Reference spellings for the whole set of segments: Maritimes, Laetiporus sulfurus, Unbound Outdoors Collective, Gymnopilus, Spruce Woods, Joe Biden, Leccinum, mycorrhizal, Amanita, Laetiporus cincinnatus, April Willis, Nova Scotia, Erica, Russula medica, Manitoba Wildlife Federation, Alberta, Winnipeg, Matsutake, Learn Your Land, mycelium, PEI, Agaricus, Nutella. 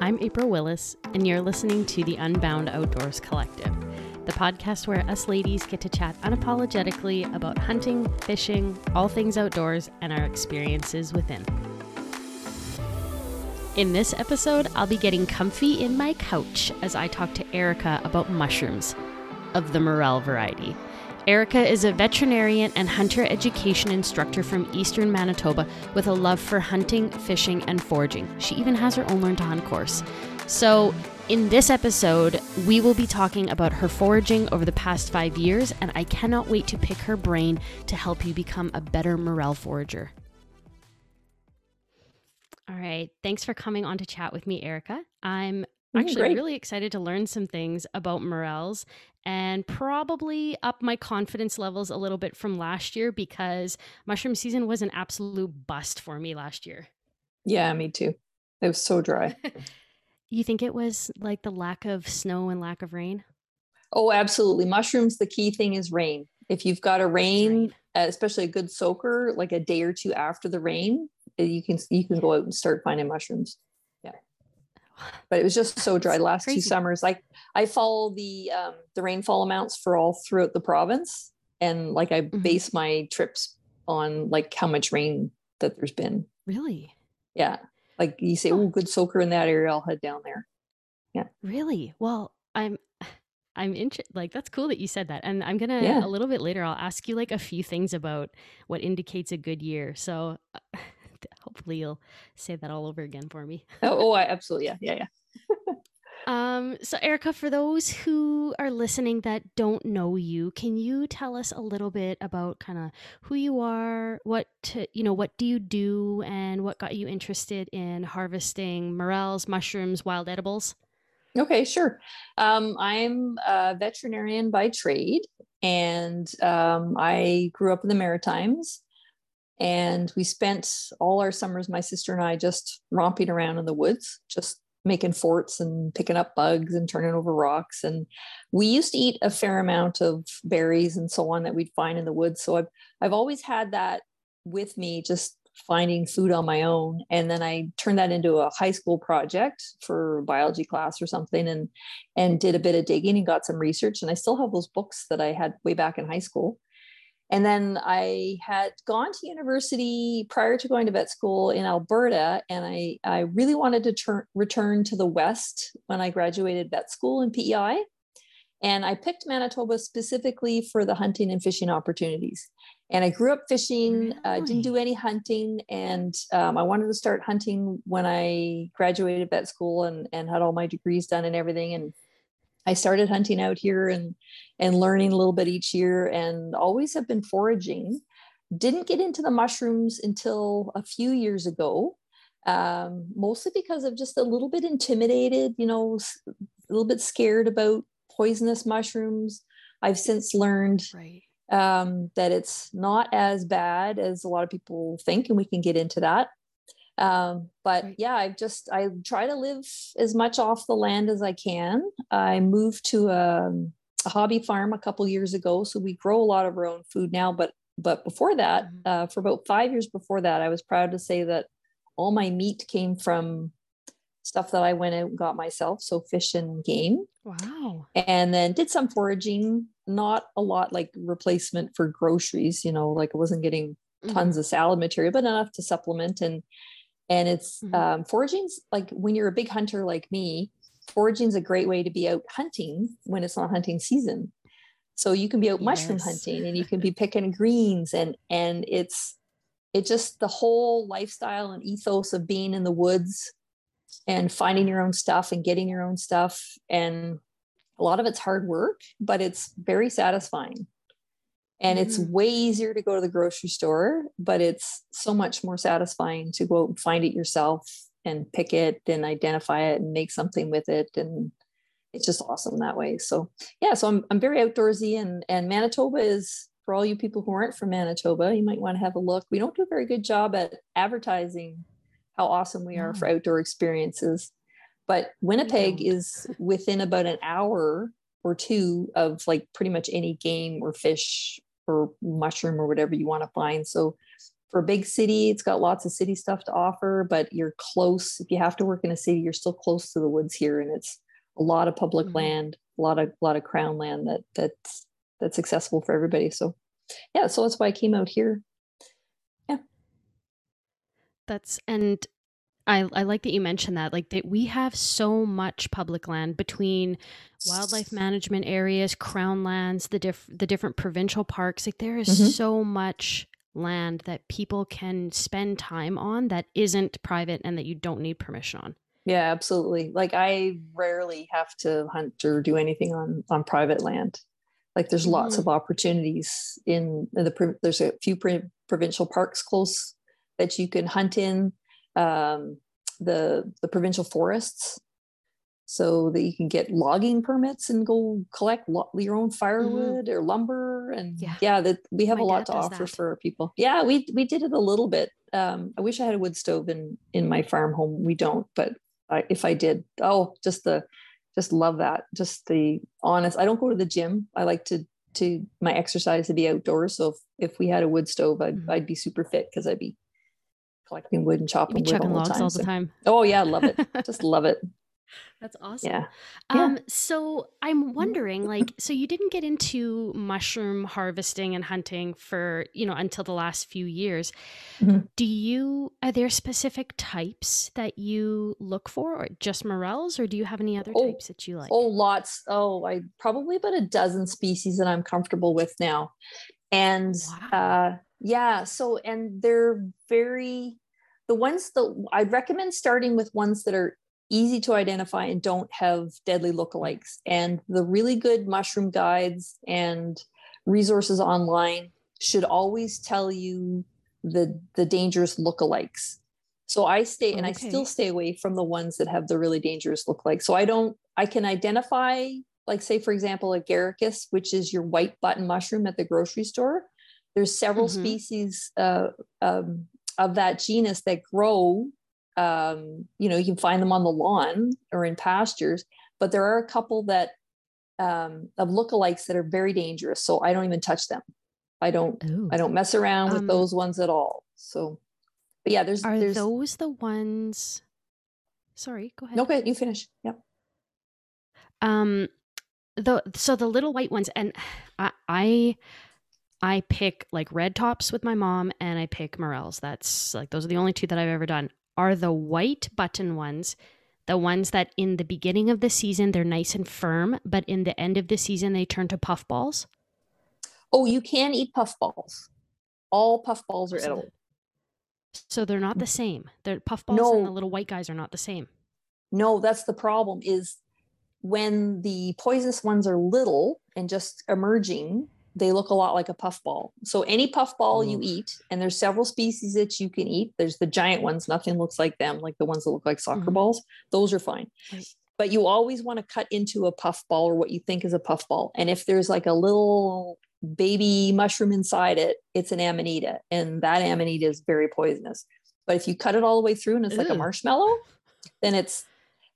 I'm April Willis, and you're listening to the Unbound Outdoors Collective, the podcast where us ladies get to chat unapologetically about hunting, fishing, all things outdoors, and our experiences within. In this episode, I'll be getting comfy in my couch as I talk to Erica about mushrooms of the morel variety. Erica is a veterinarian and hunter education instructor from Eastern Manitoba with a love for hunting, fishing, and foraging. She even has her own Learn to Hunt course. So in this episode, we will be talking about her foraging over the past 5 years, and I cannot wait to pick her brain to help you become a better morel forager. All right. Thanks for coming on to chat with me, Erica. I'm actually really excited to learn some things about morels and probably up my confidence levels a little bit from last year, because mushroom season was an absolute bust for me last year. Yeah, me too. It was so dry. You think it was like the lack of snow and lack of rain? Oh, absolutely. Mushrooms, the key thing is rain. If you've got a rain, especially a good soaker, like a day or two after the rain, you can go out and start finding mushrooms. But it was just so dry last two summers. Like I follow the rainfall amounts for all throughout the province, and like I base my trips on like how much rain that there's been. Really? Yeah. Like you say, oh, good soaker in that area, I'll head down there. Yeah. Really? Well, I'm interested. Like, that's cool that you said that. And I'm going to, a little bit later, I'll ask you like a few things about what indicates a good year. So hopefully you'll say that all over again for me. I absolutely. Yeah. So Erica, for those who are listening that don't know you, can you tell us a little bit about kind of who you are, what do you do, and what got you interested in harvesting morels, mushrooms, wild edibles? Okay, sure. I'm a veterinarian by trade, and I grew up in the Maritimes, and we spent all our summers, my sister and I, just romping around in the woods, just making forts and picking up bugs and turning over rocks. And we used to eat a fair amount of berries and so on that we'd find in the woods. So I've always had that with me, just finding food on my own. And then I turned that into a high school project for biology class or something, and did a bit of digging and got some research. And I still have those books that I had way back in high school. And then I had gone to university prior to going to vet school in Alberta. And I really wanted to return to the West when I graduated vet school in PEI. And I picked Manitoba specifically for the hunting and fishing opportunities. And I grew up fishing, didn't do any hunting. And I wanted to start hunting when I graduated vet school and had all my degrees done and everything. And I started hunting out here and learning a little bit each year, and always have been foraging. Didn't get into the mushrooms until a few years ago, mostly because I'm just a little bit intimidated, a little bit scared about poisonous mushrooms. I've since learned that it's not as bad as a lot of people think, and we can get into that. I try to live as much off the land as I can. I moved to a hobby farm a couple years ago, so we grow a lot of our own food now, but before that, for about 5 years before that, I was proud to say that all my meat came from stuff that I went out and got myself. So fish and game. Wow. And then did some foraging, not a lot like replacement for groceries, like I wasn't getting tons of salad material, but enough to supplement. And it's foraging's like, when you're a big hunter like me, foraging's a great way to be out hunting when it's not hunting season. So you can be out mushroom hunting, and you can be picking greens, and it's just the whole lifestyle and ethos of being in the woods and finding your own stuff and getting your own stuff. And a lot of it's hard work, but it's very satisfying. And it's way easier to go to the grocery store, but it's so much more satisfying to go out and find it yourself and pick it and identify it and make something with it. And it's just awesome that way. So I'm very outdoorsy, and Manitoba is, for all you people who aren't from Manitoba, you might want to have a look. We don't do a very good job at advertising how awesome we are for outdoor experiences, but Winnipeg is within about an hour or two of like pretty much any game or fish or mushroom or whatever you want to find. So for a big city, it's got lots of city stuff to offer, but you're close. If you have to work in a city, you're still close to the woods here, and it's a lot of public land, a lot of crown land that's accessible for everybody. So yeah, so that's why I came out here. Yeah. I like that you mentioned that, like, that we have so much public land between wildlife management areas, crown lands, the different provincial parks. Like, there is so much land that people can spend time on that isn't private and that you don't need permission on. Yeah, absolutely. Like, I rarely have to hunt or do anything on private land. Like, there's lots of opportunities there's a few provincial parks close that you can hunt in. The provincial forests, so that you can get logging permits and go collect your own firewood or lumber. And that we have a lot to offer for our people. Yeah, we did it a little bit. I wish I had a wood stove in my farm home. We don't, but if I did, just love that. Just the honest, I don't go to the gym. I like to my exercise to be outdoors. So if we had a wood stove, I'd be super fit, because I'd be collecting wood and chopping wood all the time. Oh yeah, love it. Just love it. That's awesome. Yeah. So I'm wondering, like, so you didn't get into mushroom harvesting and hunting for, until the last few years. Are there specific types that you look for, or just morels, or do you have any other types that you like? Oh, lots. Oh, I probably about a dozen species that I'm comfortable with now. And, yeah. So, and they're the ones that I'd recommend starting with, ones that are easy to identify and don't have deadly lookalikes. And the really good mushroom guides and resources online should always tell you the dangerous lookalikes. So I still stay away from the ones that have the really dangerous lookalikes. So I can identify, like, say, for example, agaricus, which is your white button mushroom at the grocery store. There's several species of that genus that grow, you can find them on the lawn or in pastures, but there are a couple that of lookalikes that are very dangerous. So I don't even touch them. I don't mess around with those ones at all. So, but yeah, there's those the ones. Sorry, go ahead. No, go ahead. You finish. Yep. So the little white ones, and I pick, like, red tops with my mom, and I pick morels. That's, like, those are the only two that I've ever done. Are the white button ones the ones that in the beginning of the season they're nice and firm, but in the end of the season they turn to puffballs? Oh, you can eat puffballs. All puffballs are edible. So they're not the same. The puffballs and the little white guys are not the same. No, that's the problem. Is when the poisonous ones are little and just emerging, they look a lot like a puffball. So any puffball you eat, and there's several species that you can eat. There's the giant ones. Nothing looks like them, like the ones that look like soccer balls. Those are fine. Right. But you always want to cut into a puffball, or what you think is a puffball. And if there's, like, a little baby mushroom inside it, it's an Amanita. And that Amanita is very poisonous. But if you cut it all the way through and it's like a marshmallow, then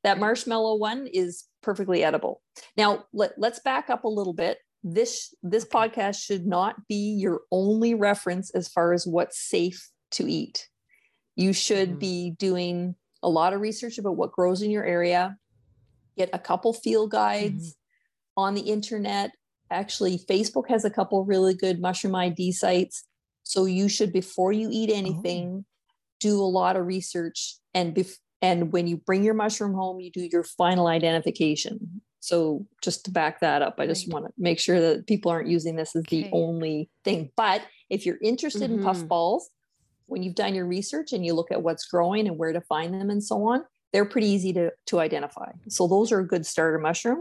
that marshmallow one is perfectly edible. Now, let's back up a little bit. This podcast should not be your only reference as far as what's safe to eat. You should be doing a lot of research about what grows in your area. Get a couple field guides on the internet. Actually, Facebook has a couple really good mushroom ID sites. So you should, before you eat anything, do a lot of research. And when you bring your mushroom home, you do your final identification. So just to back that up, I just want to make sure that people aren't using this as the only thing. But if you're interested in puffballs, when you've done your research and you look at what's growing and where to find them and so on, they're pretty easy to identify. So those are a good starter mushroom,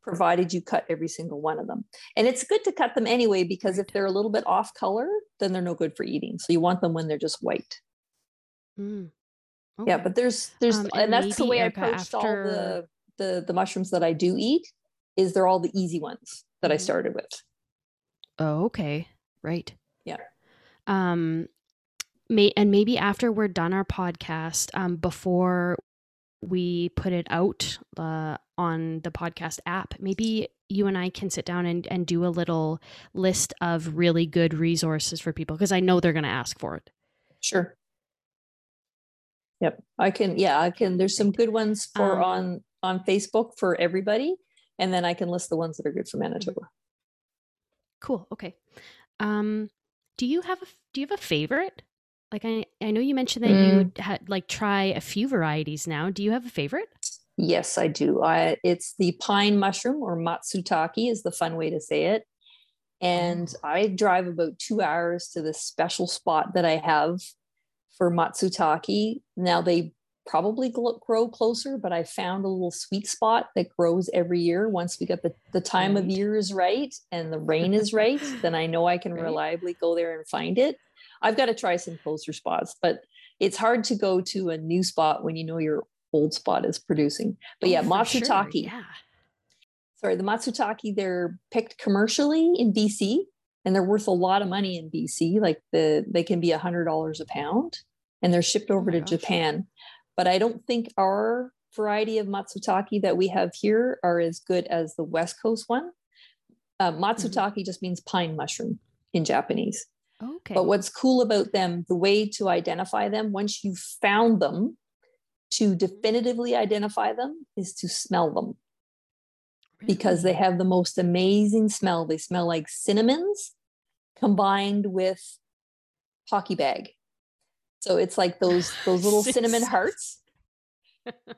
provided you cut every single one of them. And it's good to cut them anyway, because if they're a little bit off color, then they're no good for eating. So you want them when they're just white. Mm. Okay. Yeah, but there's and that's the way Erica, I approached all the mushrooms that I do eat, is they're all the easy ones that I started with. Oh, okay. Right. Yeah. Maybe after we're done our podcast, before we put it out on the podcast app, maybe you and I can sit down and do a little list of really good resources for people, because I know they're going to ask for it. Sure. Yep. I can, yeah, I can. There's some good ones for on Facebook for everybody. And then I can list the ones that are good for Manitoba. Cool. Okay. Do you have a favorite? Like I know you mentioned that you had like try a few varieties now. Do you have a favorite? Yes, I do. It's the pine mushroom, or Matsutake is the fun way to say it. And I drive about 2 hours to this special spot that I have for Matsutake. Now they probably grow closer, but I found a little sweet spot that grows every year. Once we get the time of year is right and the rain is right, then I know I can reliably go there and find it. I've got to try some closer spots, but it's hard to go to a new spot when you know your old spot is producing. But yeah, Matsutake. Sure, yeah. Sorry, the Matsutake, they're picked commercially in BC, and they're worth a lot of money in BC. Like they can be $100 a pound, and they're shipped over to Japan. But I don't think our variety of Matsutake that we have here are as good as the West Coast one. Matsutake just means pine mushroom in Japanese. Okay. But what's cool about them, the way to identify them, once you've found them, to definitively identify them is to smell them. Really? Because they have the most amazing smell. They smell like cinnamons combined with hockey bag. So it's like those little cinnamon hearts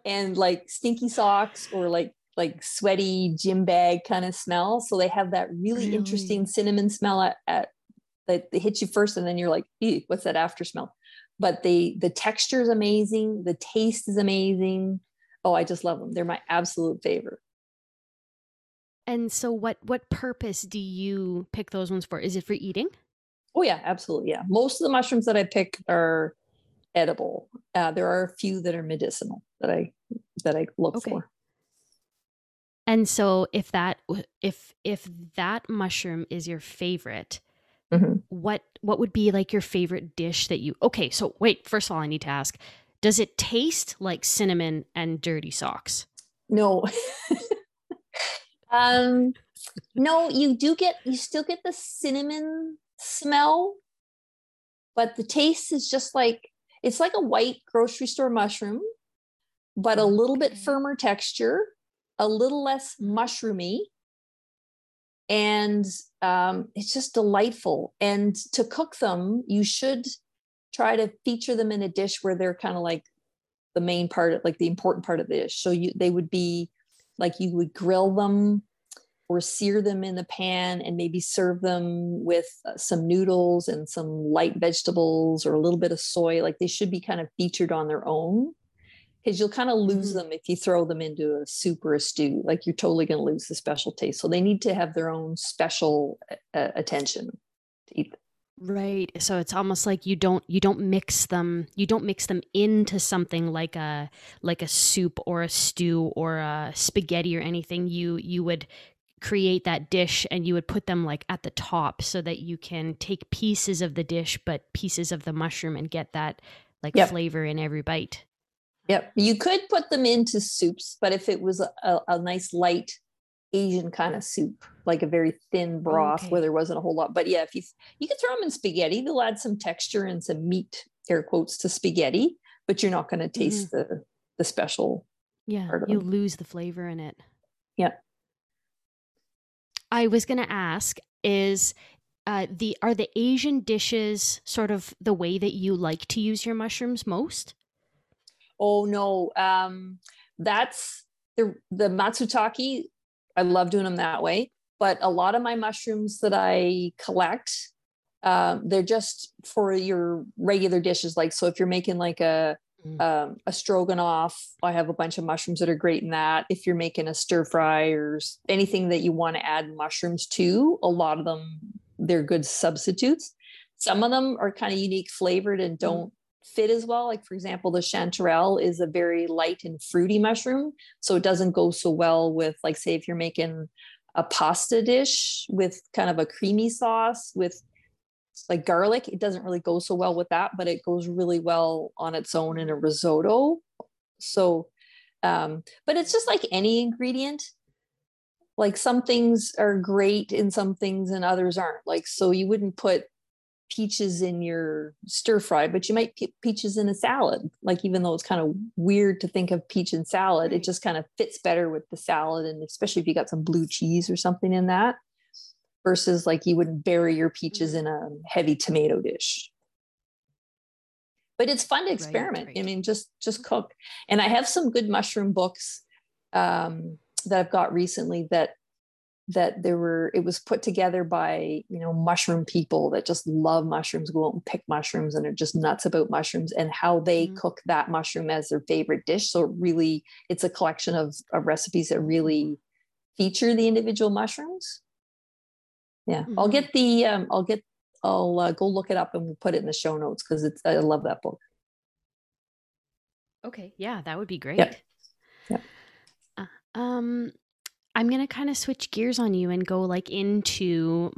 and like stinky socks or like sweaty gym bag kind of smell. So they have that really interesting cinnamon smell at that they hit you first, and then you're like, ew, what's that after smell? But the texture is amazing. The taste is amazing. Oh, I just love them. They're my absolute favorite. And so what purpose do you pick those ones for? Is it for eating? Oh yeah, absolutely. Yeah. Most of the mushrooms that I pick are edible. There are a few that are medicinal that I look for. And so if that mushroom is your favorite, what would be like your favorite dish that you, okay, so wait, first of all, I need to ask, does it taste like cinnamon and dirty socks? No. No, you still get the cinnamon smell, but the taste is just like, it's like a white grocery store mushroom, but a little bit firmer texture, a little less mushroomy, and it's just delightful. And to cook them, you should try to feature them in a dish where they're kind of like the main part, like the important part of the dish. So they would be like, you would grill them or sear them in the pan and maybe serve them with some noodles and some light vegetables or a little bit of soy. Like they should be kind of featured on their own, because you'll kind of lose them if you throw them into a soup or a stew. Like you're totally going to lose the special taste. So they need to have their own special attention to eat them. Right. So it's almost like you don't mix them into something like a soup or a stew or a spaghetti or anything. You would create that dish and you would put them like at the top so that you can take pieces of the dish, but pieces of the mushroom, and get that like flavor in every bite. Yep. You could put them into soups, but if it was a nice light Asian kind of soup, like a very thin broth where there wasn't a whole lot, but yeah, if you could throw them in spaghetti, they'll add some texture and some meat, air quotes, to spaghetti, but you're not going to taste the special. Yeah. You lose the flavor in it. Yeah. I was going to ask is, are the Asian dishes sort of the way that you like to use your mushrooms most? Oh no. That's the Matsutake. I love doing them that way, but a lot of my mushrooms that I collect, they're just for your regular dishes. Like, so if you're making like a stroganoff, I have a bunch of mushrooms that are great in that. If you're making a stir fry or anything that you want to add mushrooms to, a lot of them, they're good substitutes. Some of them are kind of unique flavored and don't fit as well. Like for example, the chanterelle is a very light and fruity mushroom, so it doesn't go so well with, like, say if you're making a pasta dish with kind of a creamy sauce with like garlic, it doesn't really go so well with that, but it goes really well on its own in a risotto. So, but it's just like any ingredient, like some things are great in some things and others aren't. Like, so you wouldn't put peaches in your stir fry, but you might put peaches in a salad. Like, even though it's kind of weird to think of peach and salad, it just kind of fits better with the salad. And especially if you got some blue cheese or something in that, versus like you wouldn't bury your peaches in a heavy tomato dish. But it's fun to experiment. Right. I mean, just cook. And I have some good mushroom books that I've got recently that it was put together by, you know, mushroom people that just love mushrooms, go out and pick mushrooms and are just nuts about mushrooms and how they cook that mushroom as their favorite dish. So really it's a collection of recipes that really feature the individual mushrooms. Yeah. Mm-hmm. I'll go look it up and we'll put it in the show notes. I love that book. Okay. Yeah. That would be great. Yep. Yep. I'm going to kind of switch gears on you and go like into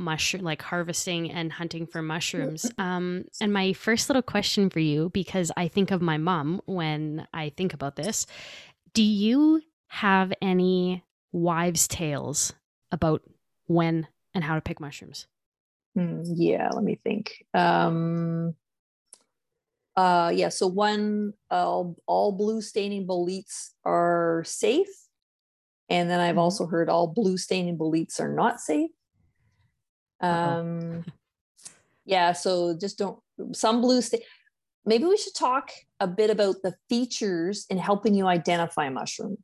harvesting and hunting for mushrooms. And my first little question for you, because I think of my mom when I think about this, do you have any wives' tales about when and how to pick mushrooms? Yeah. Let me think. Yeah. So one, all blue staining boletes are safe. And then I've also heard all blue staining boletes are not safe. Yeah, so just don't, some blue stain. Maybe we should talk a bit about the features in helping you identify mushroom.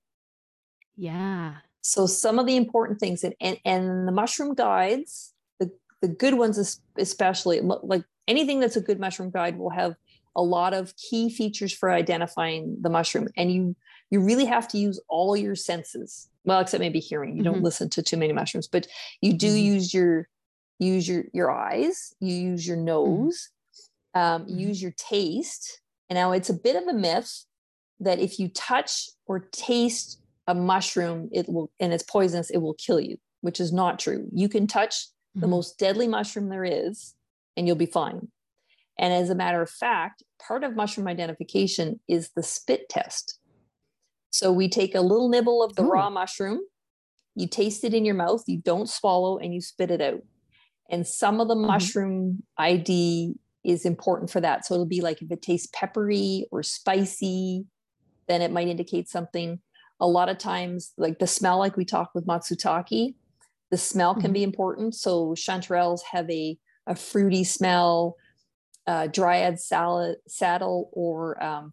Yeah. So some of the important things and the mushroom guides, the good ones, especially like anything that's a good mushroom guide will have a lot of key features for identifying the mushroom. And you really have to use all your senses. Well, except maybe hearing. You don't listen to too many mushrooms, but you do use your eyes, you use your nose, use your taste. And now it's a bit of a myth that if you touch or taste a mushroom, and it's poisonous, it will kill you, which is not true. You can touch the most deadly mushroom there is and you'll be fine. And as a matter of fact, part of mushroom identification is the spit test. So we take a little nibble of the raw mushroom, you taste it in your mouth, you don't swallow, and you spit it out. And some of the mushroom ID is important for that. So it'll be like if it tastes peppery or spicy, then it might indicate something. A lot of times, like the smell, like we talked with Matsutake, the smell can be important. So chanterelles have a fruity smell. Dryad saddle or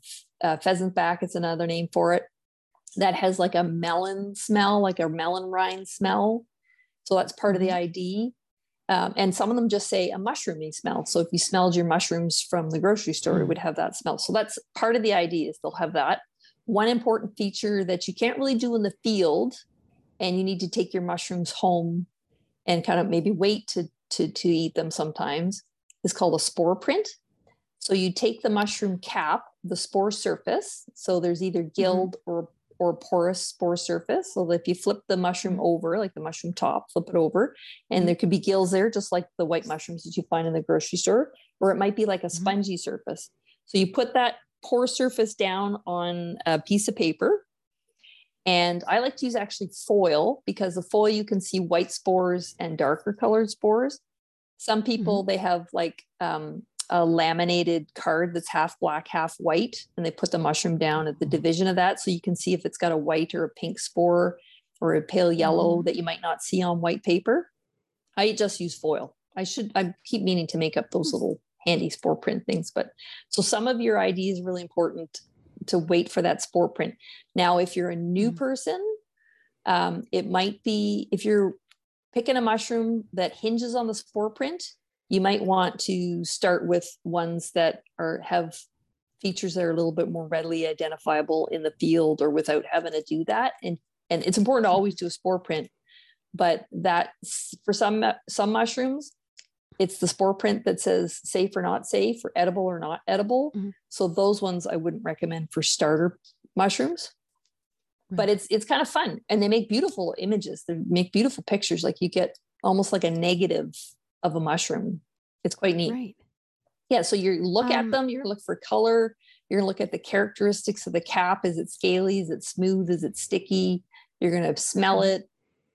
pheasant back, it's another name for it, that has like a melon smell, like a melon rind smell. So that's part of the ID. And some of them just say a mushroomy smell. So if you smelled your mushrooms from the grocery store, it would have that smell. So that's part of the ID is they'll have that. One important feature that you can't really do in the field, and you need to take your mushrooms home and kind of maybe wait to eat them sometimes, is called a spore print. So you take the mushroom cap, the spore surface. So there's either gilled or porous spore surface. So if you flip the mushroom over, like the mushroom top, flip it over, and there could be gills there, just like the white mushrooms that you find in the grocery store, or it might be like a spongy surface. So you put that porous surface down on a piece of paper. And I like to use actually foil, because the foil, you can see white spores and darker colored spores. Some people, they have like a laminated card that's half black, half white, and they put the mushroom down at the division of that. So you can see if it's got a white or a pink spore or a pale yellow that you might not see on white paper. I just use foil. I keep meaning to make up those little handy spore print things. But so some of your ID is really important to wait for that spore print. Now, if you're a new person, it might be, if you're picking a mushroom that hinges on the spore print, you might want to start with ones that have features that are a little bit more readily identifiable in the field or without having to do that. And it's important to always do a spore print, but that for some mushrooms, it's the spore print that says safe or not safe or edible or not edible. So those ones I wouldn't recommend for starter mushrooms. But it's kind of fun, and they make beautiful images. They make beautiful pictures. Like you get almost like a negative of a mushroom. It's quite neat. Right. Yeah. So you look at them, you look for color, you're going to look at the characteristics of the cap. Is it scaly? Is it smooth? Is it sticky? You're going to smell it.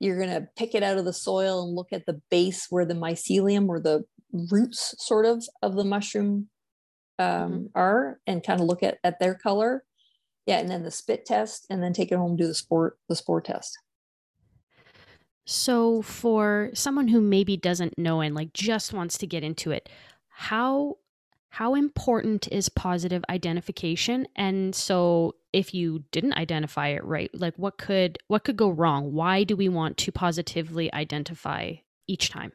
You're going to pick it out of the soil and look at the base where the mycelium or the roots sort of the mushroom are, and kind of look at their color. Yeah. And then the spit test, and then take it home, do the spore test. So for someone who maybe doesn't know and like just wants to get into it, how important is positive identification? And so if you didn't identify it right, like what could go wrong? Why do we want to positively identify each time?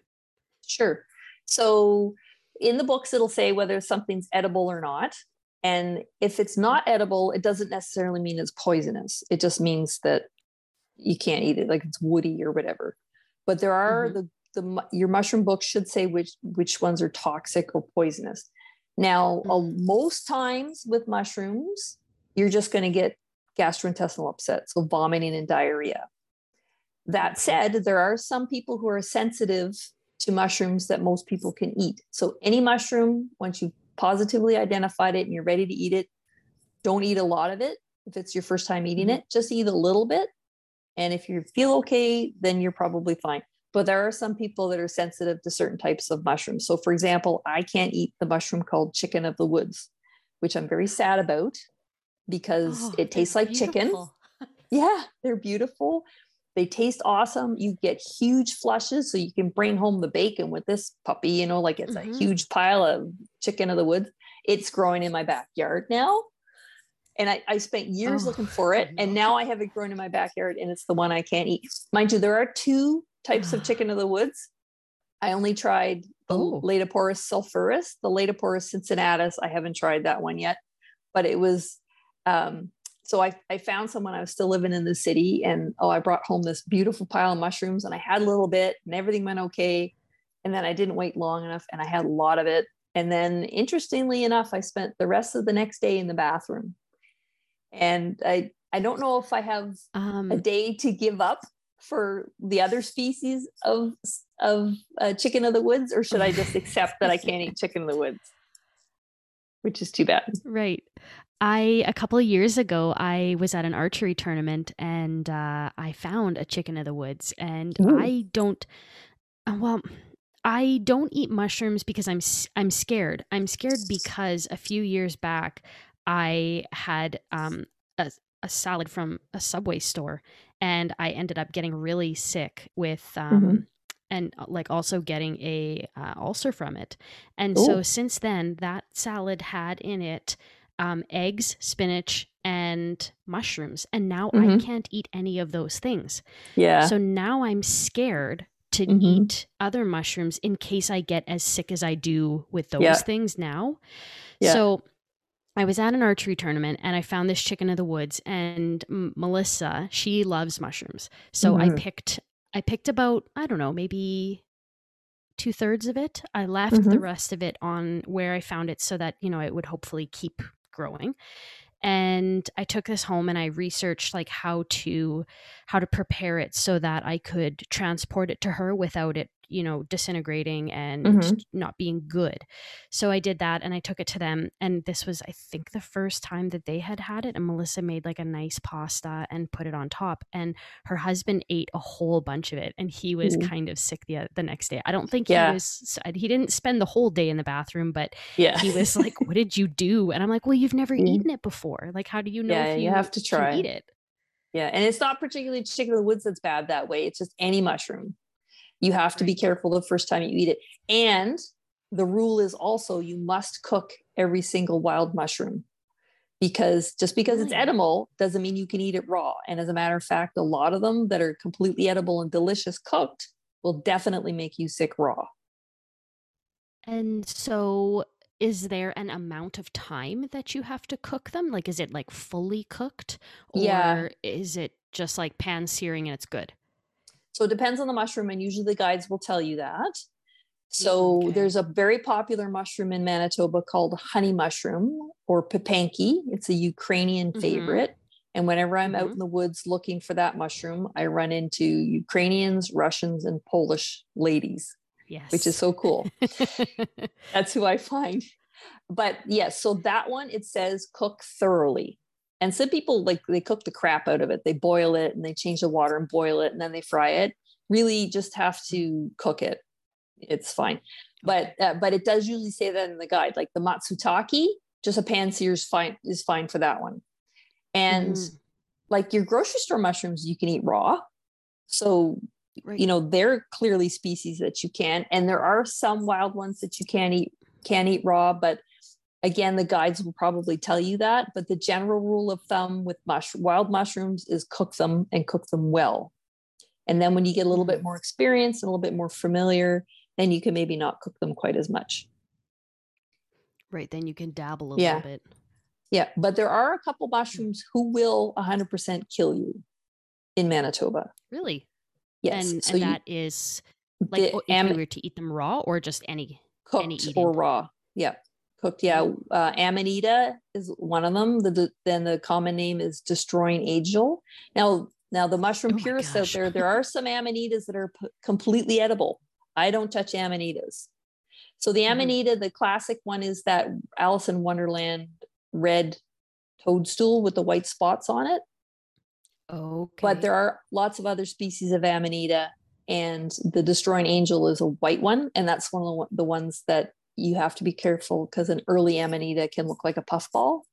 Sure. So in the books, it'll say whether something's edible or not. And if it's not edible, it doesn't necessarily mean it's poisonous. It just means that you can't eat it, like it's woody or whatever. But there are your mushroom book should say which ones are toxic or poisonous. Now, most times with mushrooms, you're just going to get gastrointestinal upset, so vomiting and diarrhea. That said, there are some people who are sensitive to mushrooms that most people can eat. So any mushroom, once you've positively identified it and you're ready to eat it, don't eat a lot of it. If it's your first time eating it, just eat a little bit. And if you feel okay, then you're probably fine. But there are some people that are sensitive to certain types of mushrooms. So for example, I can't eat the mushroom called chicken of the woods, which I'm very sad about because it tastes like beautiful chicken. Yeah, they're beautiful. They taste awesome. You get huge flushes, so you can bring home the bacon with this puppy, you know, like it's a huge pile of chicken of the woods. It's growing in my backyard now. And I spent years looking for it. And now I have it growing in my backyard, and it's the one I can't eat. Mind you, there are two types of chicken of the woods. I only tried Laetiporus sulfurus. The Laetiporus cincinnatus, I haven't tried that one yet, but it was, so I found someone, I was still living in the city, and I brought home this beautiful pile of mushrooms, and I had a little bit, and everything went okay. And then I didn't wait long enough, and I had a lot of it. And then interestingly enough, I spent the rest of the next day in the bathroom. And I don't know if I have a day to give up for the other species of chicken of the woods, or should I just accept that I can't eat chicken of the woods, which is too bad. Right. A couple of years ago, I was at an archery tournament, and I found a chicken of the woods, and I don't eat mushrooms because I'm scared. I'm scared because a few years back, I had a salad from a Subway store, and I ended up getting really sick with and like also getting a ulcer from it. And so since then, that salad had in it eggs, spinach, and mushrooms. And now I can't eat any of those things. Yeah. So now I'm scared to eat other mushrooms in case I get as sick as I do with those things now. Yeah. So I was at an archery tournament, and I found this chicken of the woods, and Melissa, she loves mushrooms. So I picked about, I don't know, maybe 2/3 of it. I left the rest of it on where I found it so that, you know, it would hopefully keep growing. And I took this home, and I researched like how to prepare it so that I could transport it to her without it, you know, disintegrating and not being good. So I did that, and I took it to them, and this was, I think, the first time that they had it. And Melissa made like a nice pasta and put it on top, and her husband ate a whole bunch of it, and he was kind of sick the next day. I don't think he didn't spend the whole day in the bathroom, but he was like, what did you do? And I'm like, well, you've never eaten it before. Like, how do you know if you have to try eat it? Yeah. And it's not particularly chicken of the woods that's bad that way. It's just any mushroom. You have to be careful the first time you eat it. And the rule is also you must cook every single wild mushroom, because just because it's edible doesn't mean you can eat it raw. And as a matter of fact, a lot of them that are completely edible and delicious cooked will definitely make you sick raw. And so is there an amount of time that you have to cook them? Like, is it like fully cooked, or is it just like pan searing and it's good? So it depends on the mushroom, and usually the guides will tell you that. So there's a very popular mushroom in Manitoba called honey mushroom, or pepanki. It's a Ukrainian favorite. And whenever I'm out in the woods looking for that mushroom, I run into Ukrainians, Russians, and Polish ladies, which is so cool. That's who I find. But so that one, it says cook thoroughly. And some people, like, they cook the crap out of it. They boil it, and they change the water and boil it, and then they fry it. Really just have to cook it. It's fine. But it does usually say that in the guide, like the Matsutake, just a pan sear is fine for that one. And like your grocery store mushrooms, you can eat raw. So, you know, they're clearly species that you can, and there are some wild ones that you can eat raw, but again, the guides will probably tell you that, but the general rule of thumb with wild mushrooms is cook them and cook them well. And then when you get a little bit more experience, and a little bit more familiar, then you can maybe not cook them quite as much. Right. Then you can dabble a little bit. Yeah. But there are a couple mushrooms who will 100% kill you in Manitoba. Really? Yes. And, so and you, that is like if you were to eat them raw or just any cooked any or raw. Yeah. Cooked, yeah. Amanita is one of them. Then the common name is destroying angel. Now the mushroom purists out there, there are some amanitas that are completely edible. I don't touch amanitas. So the amanita, the classic one, is that Alice in Wonderland red toadstool with the white spots on it. Okay. But there are lots of other species of amanita, and the destroying angel is a white one, and that's one of the ones that you have to be careful, because an early amanita can look like a puffball,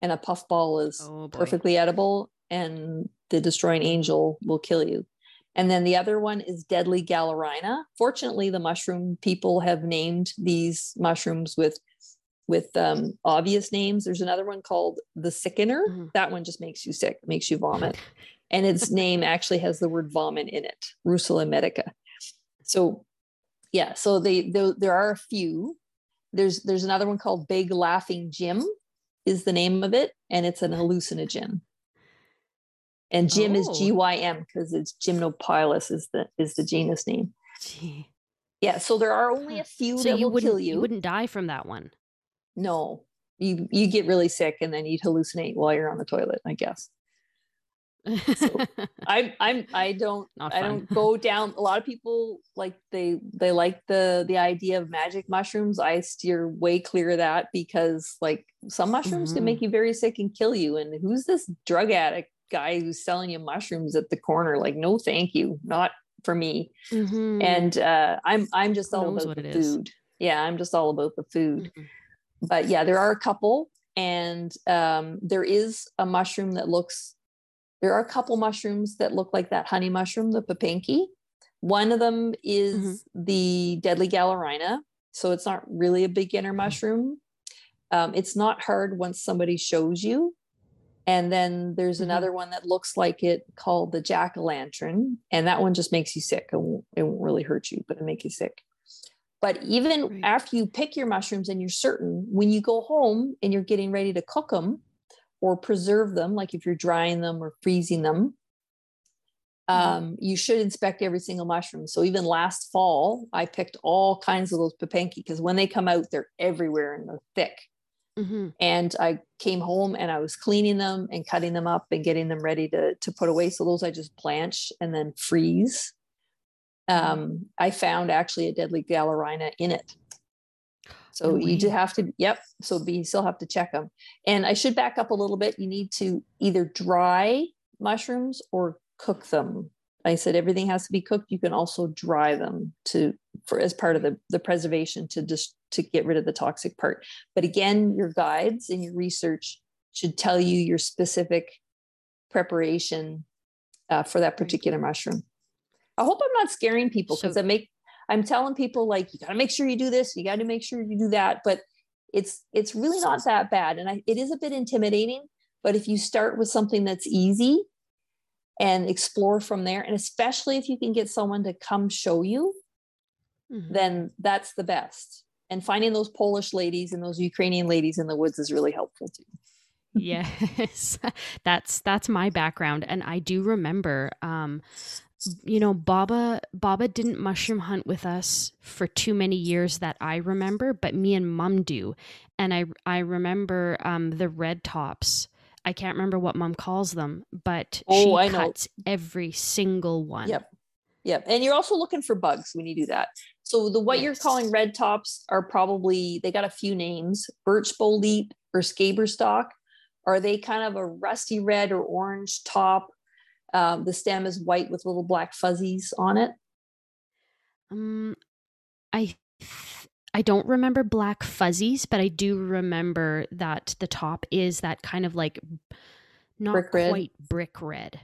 and a puffball is perfectly edible, and the destroying angel will kill you. And then the other one is deadly gallerina. Fortunately, the mushroom people have named these mushrooms with obvious names. There's another one called the sickener. That one just makes you sick, makes you vomit. And its name actually has the word vomit in it, Russula medica. So yeah, so there are a few. There's another one called Big Laughing Jim is the name of it, and it's an hallucinogen. And Jim is GYM because it's Gymnopilus is the genus name. Gee. Yeah, so there are only a few that will kill you. You wouldn't die from that one. No, you get really sick and then you'd hallucinate while you're on the toilet, I guess. So I don't go down. A lot of people like they like the idea of magic mushrooms. I steer way clear of that, because like some mushrooms can make you very sick and kill you. And who's this drug addict guy who's selling you mushrooms at the corner? Like, no, thank you, not for me. And I'm just all about the food. Yeah, I'm just all about the food. But yeah, there are a couple, and there is a mushroom that looks. There are a couple mushrooms that look like that honey mushroom, the papanki. One of them is the deadly gallerina. So it's not really a beginner mushroom. It's not hard once somebody shows you. And then there's another one that looks like it called the jack-o'-lantern. And that one just makes you sick. It won't really hurt you, but it'll make you sick. But even after you pick your mushrooms and you're certain, when you go home and you're getting ready to cook them, or preserve them, like if you're drying them or freezing them, you should inspect every single mushroom. So even last fall, I picked all kinds of those papanki, because when they come out, they're everywhere and they're thick. And I came home and I was cleaning them and cutting them up and getting them ready to put away. So those I just blanch and then freeze. I found actually a deadly gallerina in it. So you just have to, so you still have to check them. And I should back up a little bit. You need to either dry mushrooms or cook them. I said everything has to be cooked. You can also dry them as part of the preservation to get rid of the toxic part. But again, your guides and your research should tell you your specific preparation for that particular mushroom. I hope I'm not scaring people, because I'm telling people, like, you got to make sure you do this, you got to make sure you do that, but it's really not that bad. And it is a bit intimidating, but if you start with something that's easy and explore from there, and especially if you can get someone to come show you, then that's the best. And finding those Polish ladies and those Ukrainian ladies in the woods is really helpful too. Yes, that's my background. And I do remember, you know, Baba didn't mushroom hunt with us for too many years that I remember, but me and Mum do. And I remember the red tops. I can't remember what Mum calls them, but she cuts every single one. Yep. And you're also looking for bugs when you do that. So what you're calling red tops are probably, they got a few names, birch bolete or scaberstock. Are they kind of a rusty red or orange top? The stem is white with little black fuzzies on it. I I don't remember black fuzzies, but I do remember that the top is that kind of like not brick quite red. Brick red.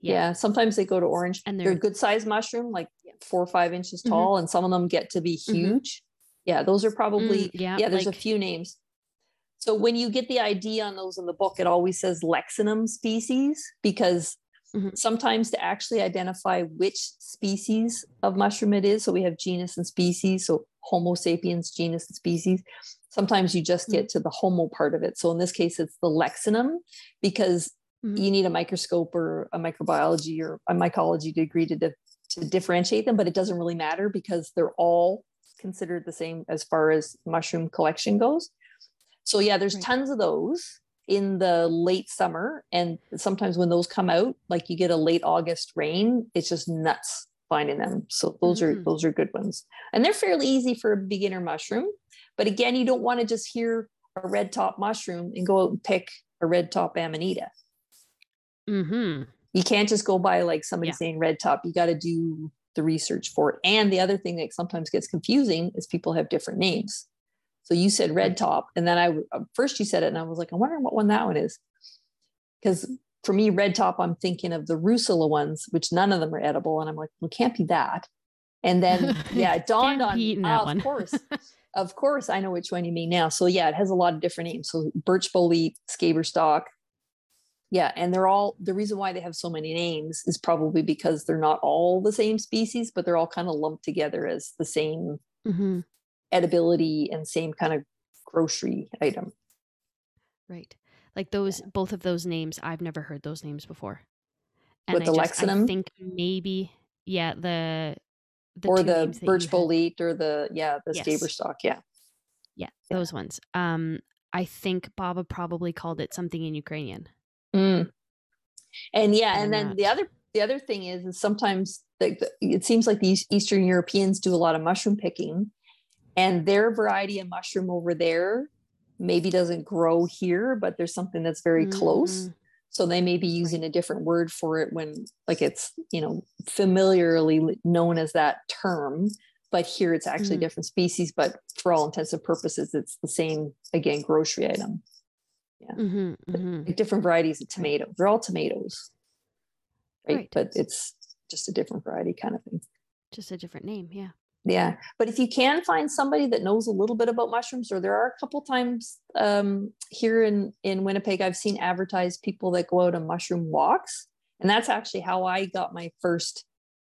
Yeah. Sometimes they go to orange, and they're a good size mushroom, like 4 or 5 inches tall. Mm-hmm. And some of them get to be huge. Mm-hmm. Yeah. Those are probably, there's a few names. So when you get the ID on those in the book, it always says Leccinum species, because mm-hmm. sometimes to actually identify which species of mushroom it is. So we have genus and species. So Homo sapiens, genus and species. Sometimes you just get to the Homo part of it. So in this case, it's the Leccinum, because you need a microscope or a microbiology or a mycology degree to differentiate them, but it doesn't really matter because they're all considered the same as far as mushroom collection goes. So yeah, there's tons of those in the late summer. And sometimes when those come out, like you get a late August rain, it's just nuts finding them. So those are good ones. And they're fairly easy for a beginner mushroom. But again, you don't want to just hear a red top mushroom and go out and pick a red top Amanita. Mm-hmm. You can't just go by like somebody saying red top. You got to do the research for it. And the other thing that sometimes gets confusing is people have different names. So you said red top, and then first you said it, and I was like, I'm wondering what one that one is. Because for me, red top, I'm thinking of the Russula ones, which none of them are edible. And I'm like, well, it can't be that. And then, it dawned on me, of course, I know which one you mean now. So yeah, it has a lot of different names. So birch bolete, scaberstock. Yeah. And the reason why they have so many names is probably because they're not all the same species, but they're all kind of lumped together as the same edibility and same kind of grocery item. Right. Like both of those names, I've never heard those names before. And with the Leccinum? I think maybe, the or the birch bolete or the scaberstock. Yeah. Yeah. Those ones. I think Baba probably called it something in Ukrainian. Mm. And then the other thing is sometimes it seems like the Eastern Europeans do a lot of mushroom picking, and their variety of mushroom over there maybe doesn't grow here, but there's something that's very close. So they may be using a different word for it when, like, it's, familiarly known as that term, but here it's actually different species, but for all intents and purposes, it's the same, again, grocery item. Yeah. Like different varieties of tomato. They're all tomatoes. Right. But it's just a different variety kind of thing. Just a different name. Yeah. Yeah. But if you can find somebody that knows a little bit about mushrooms, or there are a couple times here in Winnipeg, I've seen advertised people that go out on mushroom walks. And that's actually how I got my first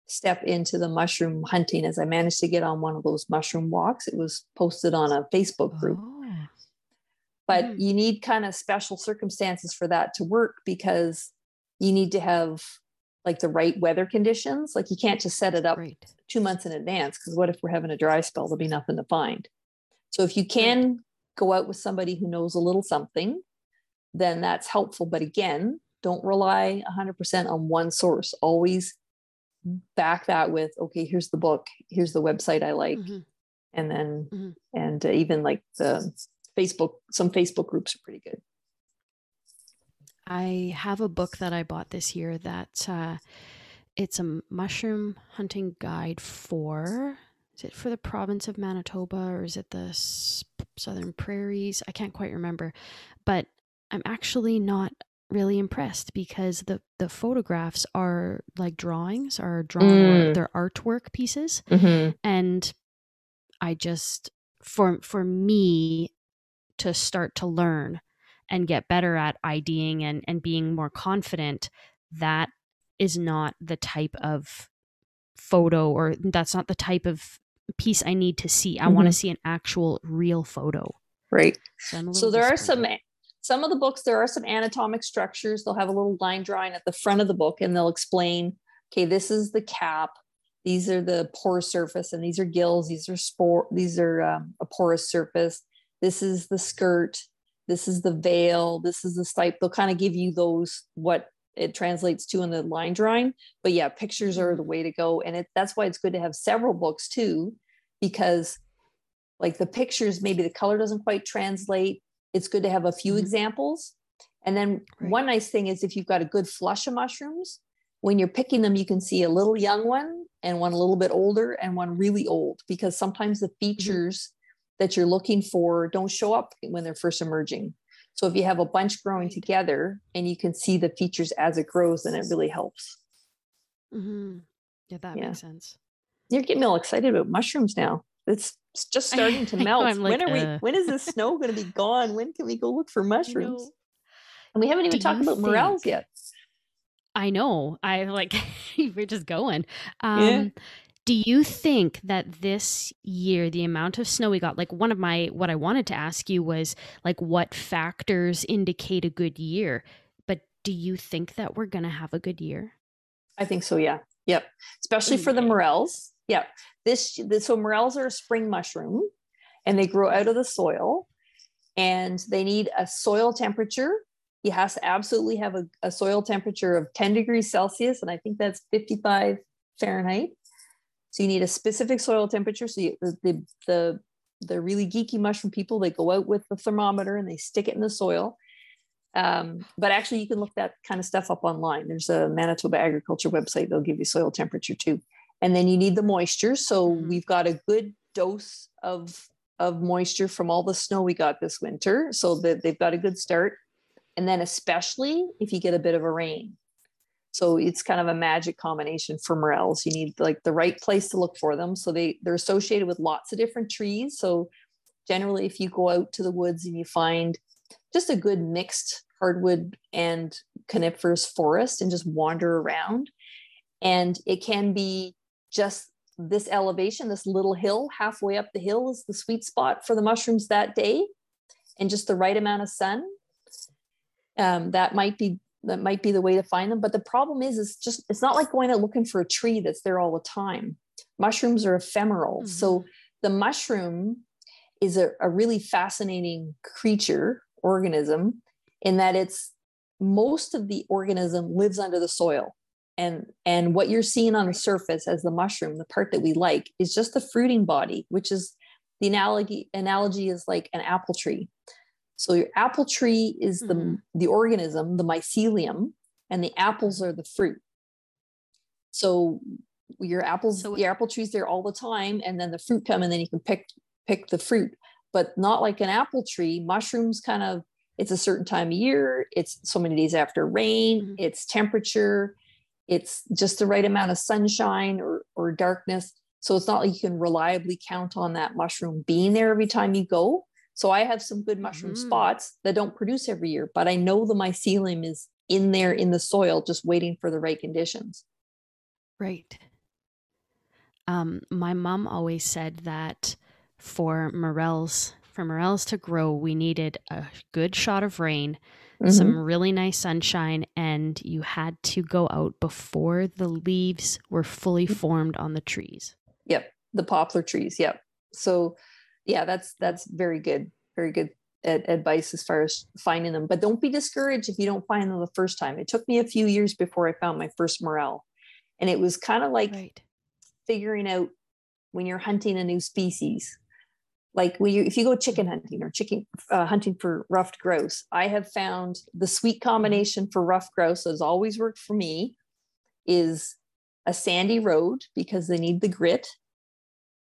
step into the mushroom hunting, as I managed to get on one of those mushroom walks. It was posted on a Facebook group. But you need kind of special circumstances for that to work, because you need to have like the right weather conditions. Like you can't just set it up 2 months in advance, because what if we're having a dry spell? There'll be nothing to find. So if you can go out with somebody who knows a little something, then that's helpful. But again, don't rely 100% on one source. Always back that with, okay, here's the book, here's the website I like. And then, even like some Facebook groups are pretty good. I have a book that I bought this year that it's a mushroom hunting guide for the province of Manitoba, or is it the Southern Prairies? I can't quite remember, but I'm actually not really impressed, because the photographs are like drawings, they're artwork pieces. And I just, for me, to start to learn and get better at IDing and being more confident, that is not the type of photo, or that's not the type of piece I need to see. I want to see an actual real photo. Right. So there are some of the books, there are some anatomic structures. They'll have a little line drawing at the front of the book, and they'll explain, okay, this is the cap, these are the pore surface, and these are gills, these are spore, these are a porous surface. This is the skirt, this is the veil, this is the stipe. They'll kind of give you those, what it translates to in the line drawing. But yeah, pictures are the way to go. And that's why it's good to have several books too, because like the pictures, maybe the color doesn't quite translate. It's good to have a few examples. And then one nice thing is, if you've got a good flush of mushrooms, when you're picking them, you can see a little young one, and one a little bit older, and one really old, because sometimes the features that you're looking for don't show up when they're first emerging. So if you have a bunch growing together and you can see the features as it grows, then it really helps. Mm-hmm. Yeah, that makes sense. You're getting all excited about mushrooms now. It's just starting to melt. When is the snow going to be gone? When can we go look for mushrooms? And we haven't even talked about morels yet. I know. I like, we're just going. Do you think that this year, the amount of snow we got, like one of my, what I wanted to ask you was like, what factors indicate a good year? But do you think that we're going to have a good year? I think so. Yeah. Yep. Especially for the morels. Yeah. So morels are a spring mushroom and they grow out of the soil and they need a soil temperature. You have to absolutely have a soil temperature of 10 degrees Celsius. And I think that's 55 Fahrenheit. So you need a specific soil temperature. So the really geeky mushroom people, they go out with the thermometer and they stick it in the soil. But actually you can look that kind of stuff up online. There's a Manitoba agriculture website. They'll give you soil temperature too. And then you need the moisture. So we've got a good dose of moisture from all the snow we got this winter. So that they've got a good start. And then especially if you get a bit of a rain. So it's kind of a magic combination for morels. You need like the right place to look for them. So they're associated with lots of different trees. So generally, if you go out to the woods and you find just a good mixed hardwood and coniferous forest and just wander around, and it can be just this elevation, this little hill, halfway up the hill is the sweet spot for the mushrooms that day, and just the right amount of sun. That might be the way to find them. But the problem is just, it's not like going out looking for a tree that's there all the time. Mushrooms are ephemeral. Mm-hmm. So the mushroom is a really fascinating creature, organism, in that it's most of the organism lives under the soil. And what you're seeing on the surface as the mushroom, the part that we like, is just the fruiting body, which is the analogy is like an apple tree. So your apple tree is the organism, the mycelium, and the apples are the fruit. So your apple tree's there all the time, and then the fruit come, and then you can pick the fruit. But not like an apple tree. Mushrooms kind of, it's a certain time of year. It's so many days after rain. Mm-hmm. It's temperature. It's just the right amount of sunshine or darkness. So it's not like you can reliably count on that mushroom being there every time you go. So I have some good mushroom spots that don't produce every year, but I know the mycelium is in there in the soil, just waiting for the right conditions. Right. My mom always said that for morels to grow, we needed a good shot of rain, some really nice sunshine, and you had to go out before the leaves were fully formed on the trees. Yep. The poplar trees. Yep. So yeah, that's very good. Very good advice as far as finding them, but don't be discouraged if you don't find them the first time. It took me a few years before I found my first morel, and it was kind of like figuring out when you're hunting a new species. Like if you go chicken hunting or hunting for ruffed grouse, I have found the sweet combination for ruffed grouse that has always worked for me is a sandy road, because they need the grit.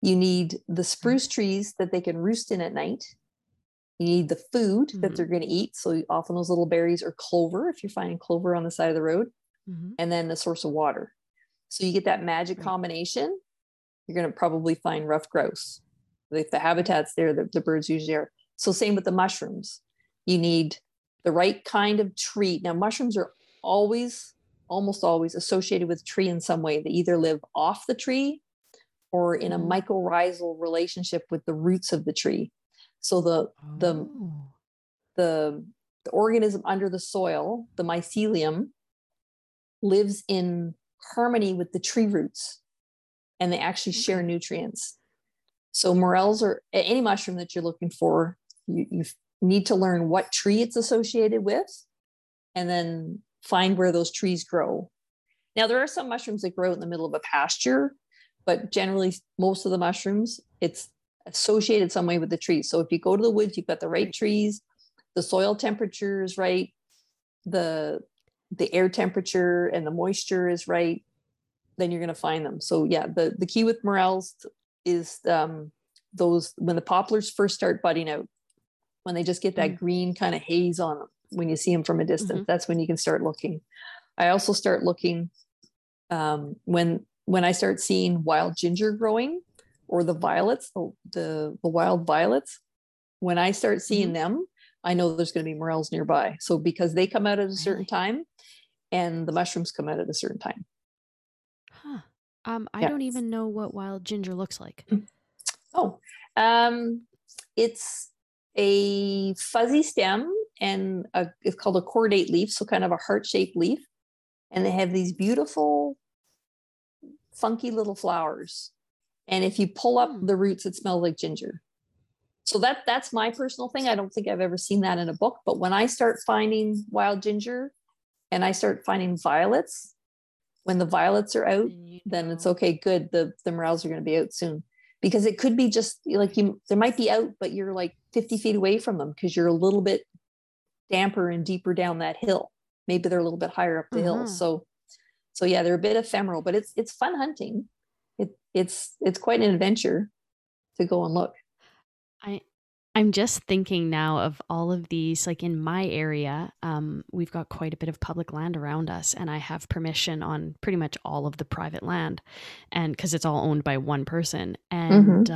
You need the spruce trees that they can roost in at night. You need the food that they're going to eat. So often those little berries or clover, if you're finding clover on the side of the road, and then the source of water. So you get that magic combination. You're going to probably find ruffed grouse. If the habitat's there, the birds usually are. So same with the mushrooms. You need the right kind of tree. Now, mushrooms are almost always associated with tree in some way. They either live off the tree or in a mycorrhizal relationship with the roots of the tree. So the organism under the soil, the mycelium, lives in harmony with the tree roots, and they actually share nutrients. So morels or any mushroom that you're looking for, you need to learn what tree it's associated with, and then find where those trees grow. Now, there are some mushrooms that grow in the middle of a pasture, but generally most of the mushrooms, it's associated some way with the trees. So if you go to the woods, you've got the right trees, the soil temperature is right, the air temperature and the moisture is right, then you're going to find them. So yeah, the key with morels is those, when the poplars first start budding out, when they just get that green kind of haze on them, when you see them from a distance, that's when you can start looking. I also start looking when I start seeing wild ginger growing, or the violets, the wild violets. When I start seeing them, I know there's going to be morels nearby. So because they come out at a certain time, and the mushrooms come out at a certain time. Huh. I don't even know what wild ginger looks like. Oh, it's a fuzzy stem and it's called a chordate leaf. So kind of a heart-shaped leaf. And they have these beautiful, funky little flowers. And if you pull up the roots, it smells like ginger. So that's my personal thing. I don't think I've ever seen that in a book. But when I start finding wild ginger and I start finding violets, when the violets are out, then it's okay, good. The morels are going to be out soon. Because it could be just like they might be out, but you're like 50 feet away from them because you're a little bit damper and deeper down that hill. Maybe they're a little bit higher up the hill. So yeah, they're a bit ephemeral, but it's fun hunting. It's quite an adventure to go and look. I'm just thinking now of all of these, like in my area, we've got quite a bit of public land around us, and I have permission on pretty much all of the private land, and cause it's all owned by one person. And,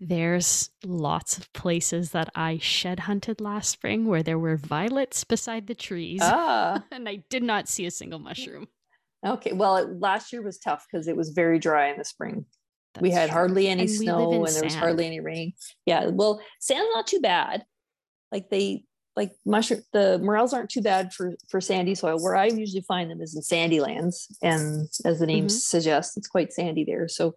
there's lots of places that I shed hunted last spring where there were violets beside the trees and I did not see a single mushroom. Okay. Well, last year was tough because it was very dry in the spring. That's we had true. Hardly any and snow and there sand. Was hardly any rain. Yeah. Well, sand's not too bad. The morels aren't too bad for sandy soil. Where I usually find them is in sandy lands. And as the name suggests, it's quite sandy there. So,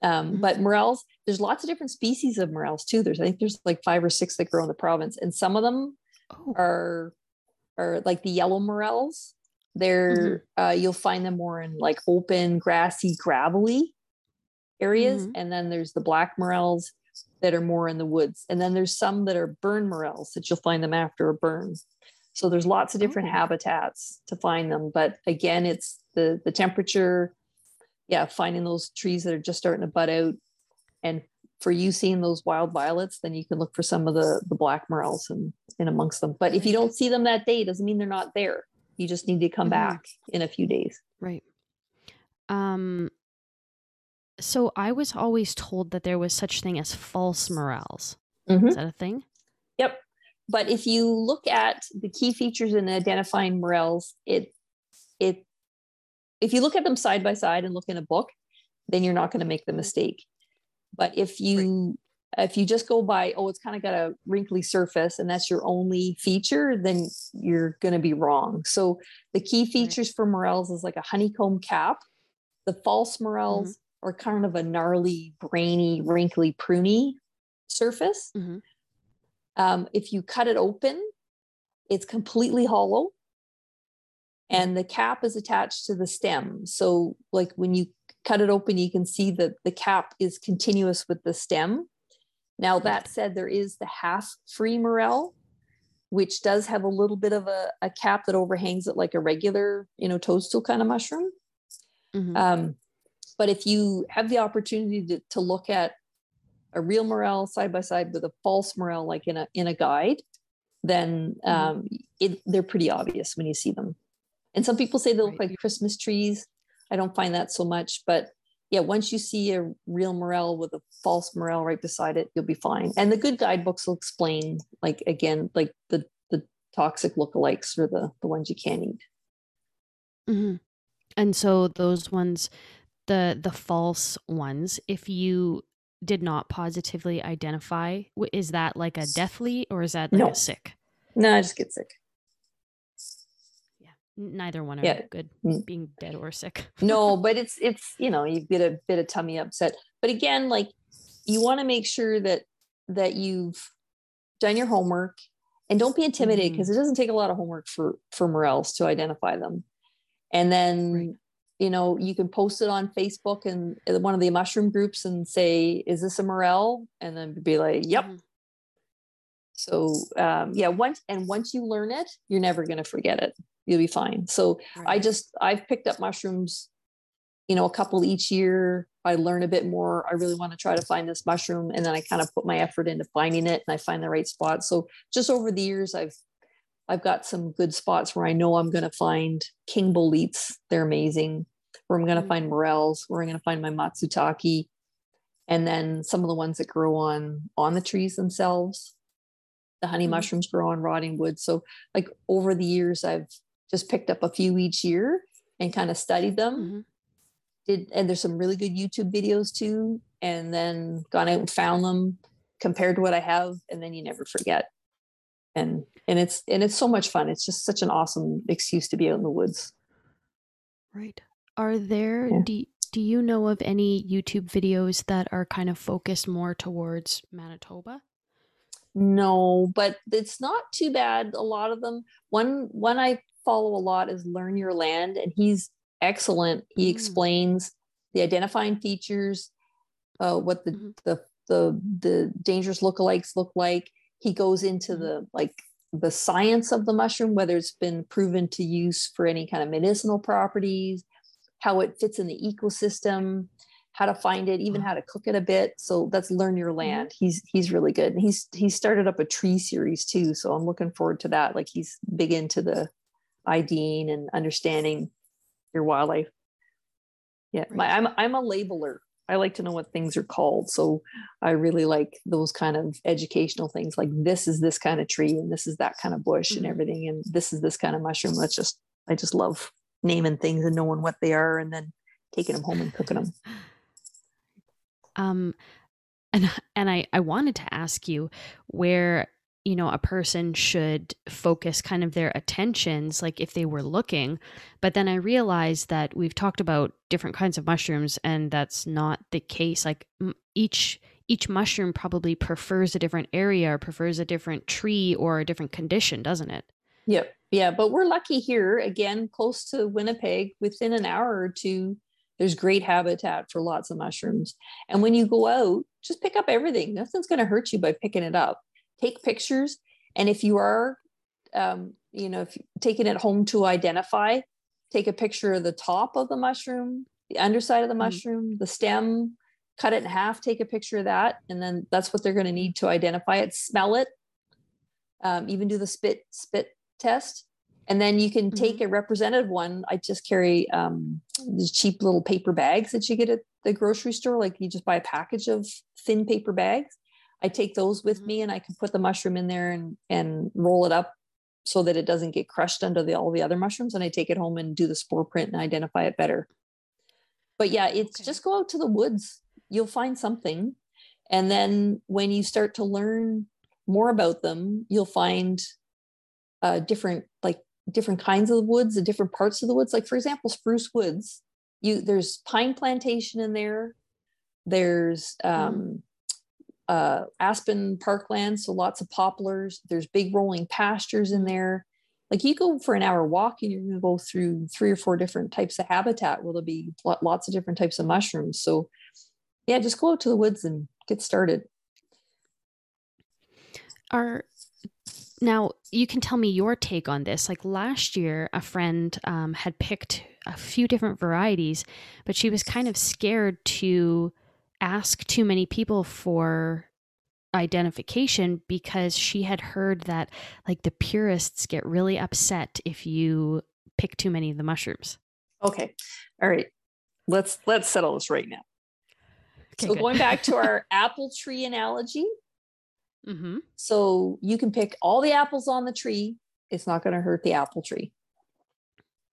but morels, there's lots of different species of morels too. I think there's like 5 or 6 that grow in the province. And some of them are like the yellow morels. They're you'll find them more in like open, grassy, gravelly areas. And then there's the black morels that are more in the woods. And then there's some that are burn morels that you'll find them after a burn. So there's lots of different habitats to find them. But again, it's the temperature. Yeah, finding those trees that are just starting to bud out. And for you seeing those wild violets, then you can look for some of the black morels and amongst them. But if you don't see them that day, it doesn't mean they're not there. You just need to come back in a few days. Right. So I was always told that there was such thing as false morels. Is that a thing? Yep. But if you look at the key features in identifying morels, if you look at them side by side and look in a book, then you're not going to make the mistake. But if you just go by, it's kind of got a wrinkly surface and that's your only feature, then you're going to be wrong. So the key features for morels is like a honeycomb cap. The false morels are kind of a gnarly, brainy, wrinkly, pruny surface. If you cut it open, it's completely hollow. And the cap is attached to the stem. So like when you cut it open, you can see that the cap is continuous with the stem. Now that said, there is the half free morel, which does have a little bit of a cap that overhangs it like a regular, toadstool kind of mushroom. But if you have the opportunity to look at a real morel side by side with a false morel, like in a guide, then they're pretty obvious when you see them. And some people say they look like Christmas trees. I don't find that so much, but yeah, once you see a real morel with a false morel right beside it, you'll be fine. And the good guidebooks will explain, like the toxic lookalikes or the ones you can't eat. And so those ones, the false ones, if you did not positively identify, is that like a deathly or is that a sick? No, I just get sick. Neither one are good, being dead or sick. No, but it's you get a bit of tummy upset. But again, like you want to make sure that you've done your homework and don't be intimidated because it doesn't take a lot of homework for morels to identify them. And then you can post it on Facebook and one of the mushroom groups and say, "Is this a morel?" And then be like, "Yep." So once you learn it, you're never going to forget it. You'll be fine. So I've picked up mushrooms you know, a couple each year. I learn a bit more. I really want to try to find this mushroom. And then I kind of put my effort into finding it and I find the right spot. So just over the years, I've got some good spots where I know I'm going to find king boletes. They're amazing. Where I'm going to find morels, where I'm going to find my matsutake. And then some of the ones that grow on the trees themselves, the honey mushrooms grow on rotting wood. So like over the years, I've just picked up a few each year and kind of studied them. And there's some really good YouTube videos too. And then gone out and found them, compared to what I have. And then you never forget. And it's so much fun. It's just such an awesome excuse to be out in the woods. Right. Are there, do you know of any YouTube videos that are kind of focused more towards Manitoba? No, but it's not too bad. A lot of them, one I follow a lot is Learn Your Land, and he's excellent. He explains the identifying features, what the dangerous lookalikes look like. He goes into the science of the mushroom, whether it's been proven to use for any kind of medicinal properties, how it fits in the ecosystem, how to find it, even how to cook it a bit. So that's Learn Your Land. He's really good. And he started up a tree series too. So I'm looking forward to that. Like, he's big into the IDing and understanding your wildlife. Yeah. Right. I'm a labeler. I like to know what things are called. So I really like those kind of educational things. Like, this is this kind of tree and this is that kind of bush and everything. And this is this kind of mushroom. I just love naming things and knowing what they are and then taking them home and cooking them. And I wanted to ask you where, you know, a person should focus kind of their attentions, like if they were looking, but then I realized that we've talked about different kinds of mushrooms and that's not the case. Like each mushroom probably prefers a different area or prefers a different tree or a different condition, doesn't it? Yep. Yeah. But we're lucky here, again, close to Winnipeg, within an hour or two, there's great habitat for lots of mushrooms. And when you go out, just pick up everything. Nothing's going to hurt you by picking it up. Take pictures. And if you are, if you're taking it home to identify, take a picture of the top of the mushroom, the underside of the mushroom, the stem, cut it in half, take a picture of that. And then that's what they're going to need to identify it, smell it, even do the spit test. And then you can take a representative one. I just carry these cheap little paper bags that you get at the grocery store. Like, you just buy a package of thin paper bags. I take those with me and I can put the mushroom in there and roll it up so that it doesn't get crushed under all the other mushrooms. And I take it home and do the spore print and identify it better. But yeah, it's just go out to the woods. You'll find something. And then when you start to learn more about them, you'll find different kinds of woods and different parts of the woods. Like, for example, Spruce Woods, there's pine plantation in there. There's, aspen parkland, so lots of poplars. There's big rolling pastures in there. Like, you go for an hour walk and you're going to go through 3 or 4 different types of habitat where there'll be lots of different types of mushrooms. So yeah, just go out to the woods and get started. Now, you can tell me your take on this. Like, last year a friend had picked a few different varieties, but she was kind of scared to ask too many people for identification because she had heard that, like, the purists get really upset if you pick too many of the mushrooms. Okay. All right. Let's settle this right now. Okay, so good. Going back to our apple tree analogy. So you can pick all the apples on the tree. It's not going to hurt the apple tree.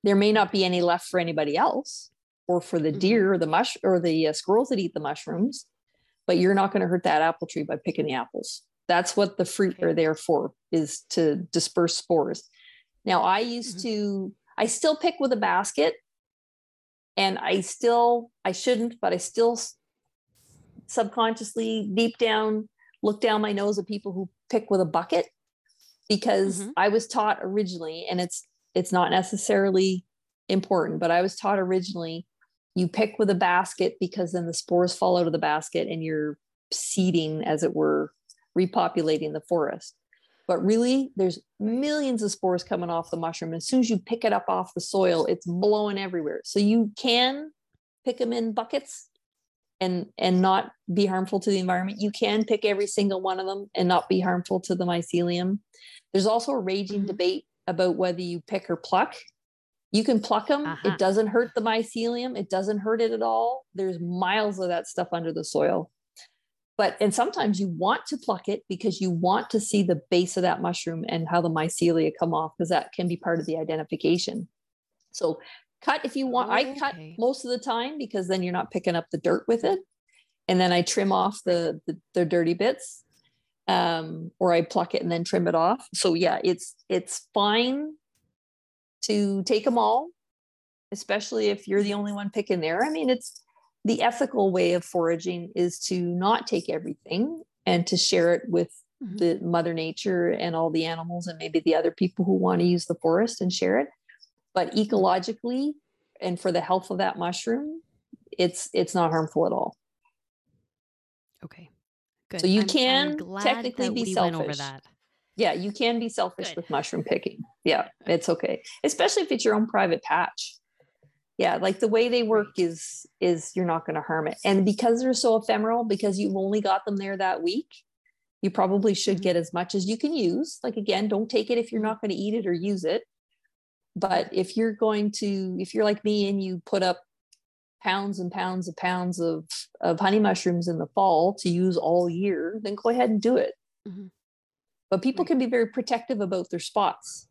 There may not be any left for anybody else, or for the deer or the squirrels that eat the mushrooms, but you're not going to hurt that apple tree by picking the apples. That's what the fruit are there for, is to disperse spores. Now, I used to, I still pick with a basket, and I shouldn't, but I still subconsciously deep down, look down my nose at people who pick with a bucket, because I was taught originally, and it's not necessarily important, but I was taught originally, you pick with a basket because then the spores fall out of the basket and you're seeding, as it were, repopulating the forest. But really, there's millions of spores coming off the mushroom. As soon as you pick it up off the soil, it's blowing everywhere. So you can pick them in buckets and not be harmful to the environment. You can pick every single one of them and not be harmful to the mycelium. There's also a raging debate about whether you pick or pluck. You can pluck them. It doesn't hurt the mycelium. It doesn't hurt it at all. There's miles of that stuff under the soil. And sometimes you want to pluck it because you want to see the base of that mushroom and how the mycelia come off, because that can be part of the identification. So cut if you want. I cut most of the time because then you're not picking up the dirt with it. And then I trim off the dirty bits, or I pluck it and then trim it off. So yeah, it's fine to take them all, especially if you're the only one picking there. I mean, it's the ethical way of foraging is to not take everything and to share it with the Mother Nature and all the animals and maybe the other people who want to use the forest and share it. But ecologically and for the health of that mushroom, it's not harmful at all. Okay, good. So you can technically be selfish. Over that. Yeah, you can be selfish with mushroom picking. Yeah, it's okay. Especially if it's your own private patch. Yeah, like the way they work is you're not going to harm it. And because they're so ephemeral, because you've only got them there that week, you probably should get as much as you can use. Like, again, don't take it if you're not going to eat it or use it. But if you're going to, if you're like me and you put up pounds and pounds and pounds of honey mushrooms in the fall to use all year, then go ahead and do it. But people can be very protective about their spots.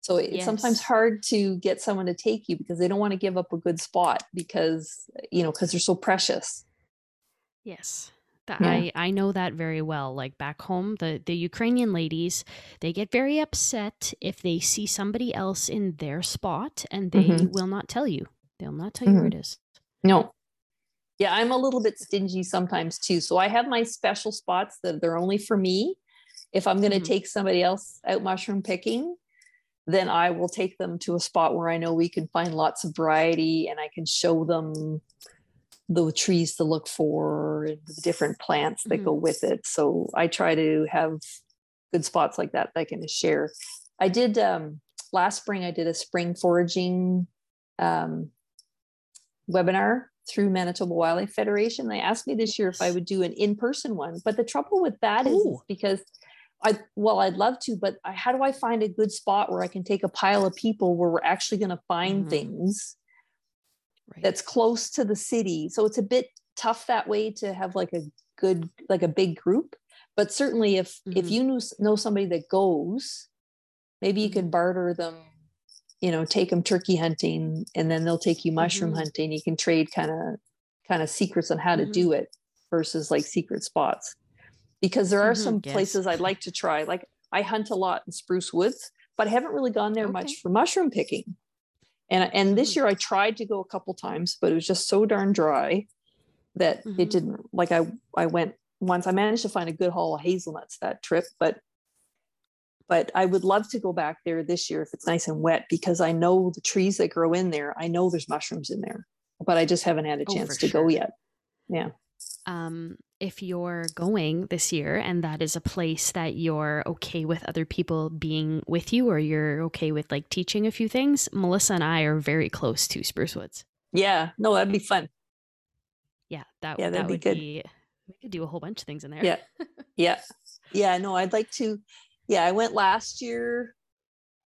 So it's sometimes hard to get someone to take you because they don't want to give up a good spot because, you know, because they're so precious. Yes. I know that very well. Like back home, the Ukrainian ladies, they get very upset if they see somebody else in their spot and they will not tell you. They'll not tell you where it is. No. Yeah, I'm a little bit stingy sometimes too. So I have my special spots that they're only for me. If I'm going to take somebody else out mushroom picking, then I will take them to a spot where I know we can find lots of variety and I can show them the trees to look for and the different plants that go with it. So I try to have good spots like that that I can share. I did, last spring, I did a spring foraging webinar through Manitoba Wildlife Federation. They asked me this year if I would do an in-person one. But the trouble with that is because I'd love to, but how do I find a good spot where I can take a pile of people where we're actually going to find things that's close to the city? So it's a bit tough that way to have like a good, like a big group. But certainly if you know somebody that goes, maybe you can barter them, you know, take them turkey hunting and then they'll take you mushroom hunting. You can trade kind of secrets on how to do it versus like secret spots. Because there are some places I'd like to try. Like I hunt a lot in Spruce Woods, but I haven't really gone there much for mushroom picking. And this year I tried to go a couple times, but it was just so darn dry that it didn't, like I went once, I managed to find a good haul of hazelnuts that trip, but I would love to go back there this year if it's nice and wet, because I know the trees that grow in there, I know there's mushrooms in there, but I just haven't had a chance to go yet. Yeah. If you're going this year and that is a place that you're okay with other people being with you, or you're okay with like teaching a few things, Melissa and I are very close to Spruce Woods. Yeah. No, that'd be fun. Yeah. That would be, we could do a whole bunch of things in there. Yeah. Yeah. Yeah. No, I'd like to. Yeah. I went last year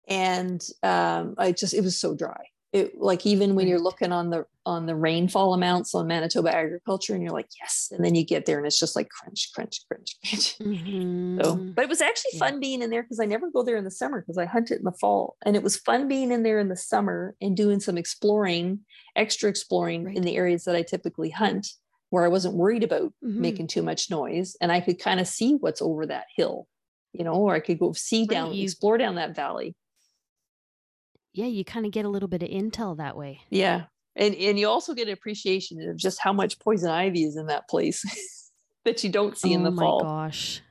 and, it was so dry. It, like even when you're looking on the rainfall amounts on Manitoba agriculture and you're like, yes. And then you get there and it's just like crunch, crunch, crunch, crunch. But it was actually fun being in there because I never go there in the summer because I hunt it in the fall. And it was fun being in there in the summer and doing some extra exploring in the areas that I typically hunt where I wasn't worried about making too much noise. And I could kind of see what's over that hill, you know, or I could go explore down that valley. Yeah, you kind of get a little bit of intel that way. Yeah. And you also get an appreciation of just how much poison ivy is in that place that you don't see in the fall. Oh my gosh.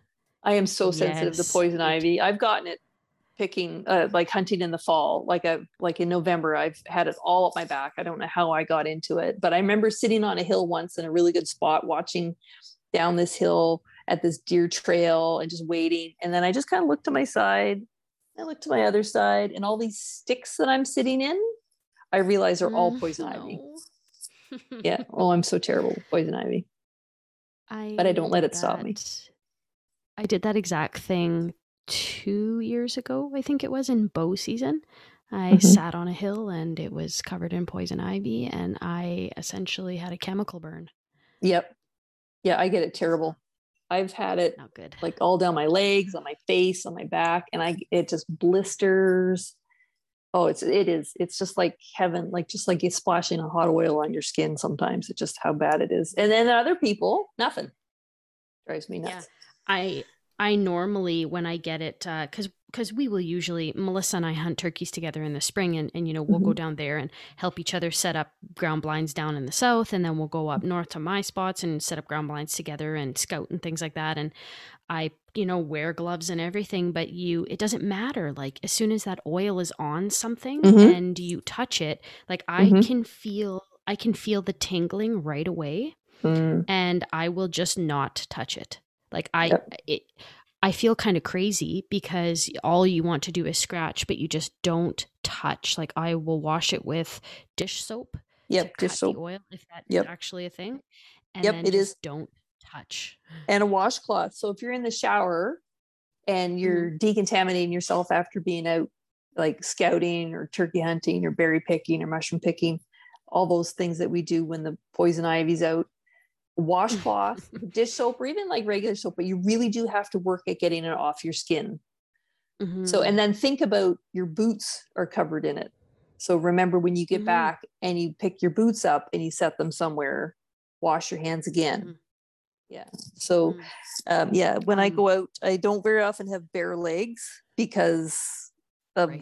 I am so sensitive to poison ivy. I've gotten it picking, like hunting in the fall. Like in November, I've had it all up my back. I don't know how I got into it, but I remember sitting on a hill once in a really good spot, watching down this hill at this deer trail and just waiting. And then I just kind of looked to my side. I look to my other side and all these sticks that I'm sitting in, I realize are all poison ivy. Yeah. Oh, I'm so terrible with poison ivy. But I don't let it stop me. I did that exact thing 2 years ago, I think it was, in bow season. I sat on a hill and it was covered in poison ivy and I essentially had a chemical burn. Yep. Yeah, I get it terrible. I've had it not good. Like all down my legs, on my face, on my back, and it just blisters. Oh, it's just like heaven, like just like you splashing a hot oil on your skin sometimes. It's just how bad it is. And then other people, nothing. Drives me nuts. Yeah. I normally, when I get it, because we will usually, Melissa and I hunt turkeys together in the spring and you know, we'll go down there and help each other set up ground blinds down in the south. And then we'll go up north to my spots and set up ground blinds together and scout and things like that. And I, you know, wear gloves and everything, but it doesn't matter. Like as soon as that oil is on something and you touch it, like I can feel the tingling right away and I will just not touch it. Like I feel kind of crazy because all you want to do is scratch, but you just don't touch. Like I will wash it with dish soap. Yep, dish soap. The oil, if that is actually a thing. And then it is. Don't touch. And a washcloth. So if you're in the shower and you're decontaminating yourself after being out, like scouting or turkey hunting or berry picking or mushroom picking, all those things that we do when the poison ivy's out. Washcloth, dish soap, or even like regular soap, but you really do have to work at getting it off your skin. So, and then think about your boots are covered in it. So remember when you get back and you pick your boots up and you set them somewhere, wash your hands again. Yeah. So, when I go out, I don't very often have bare legs because of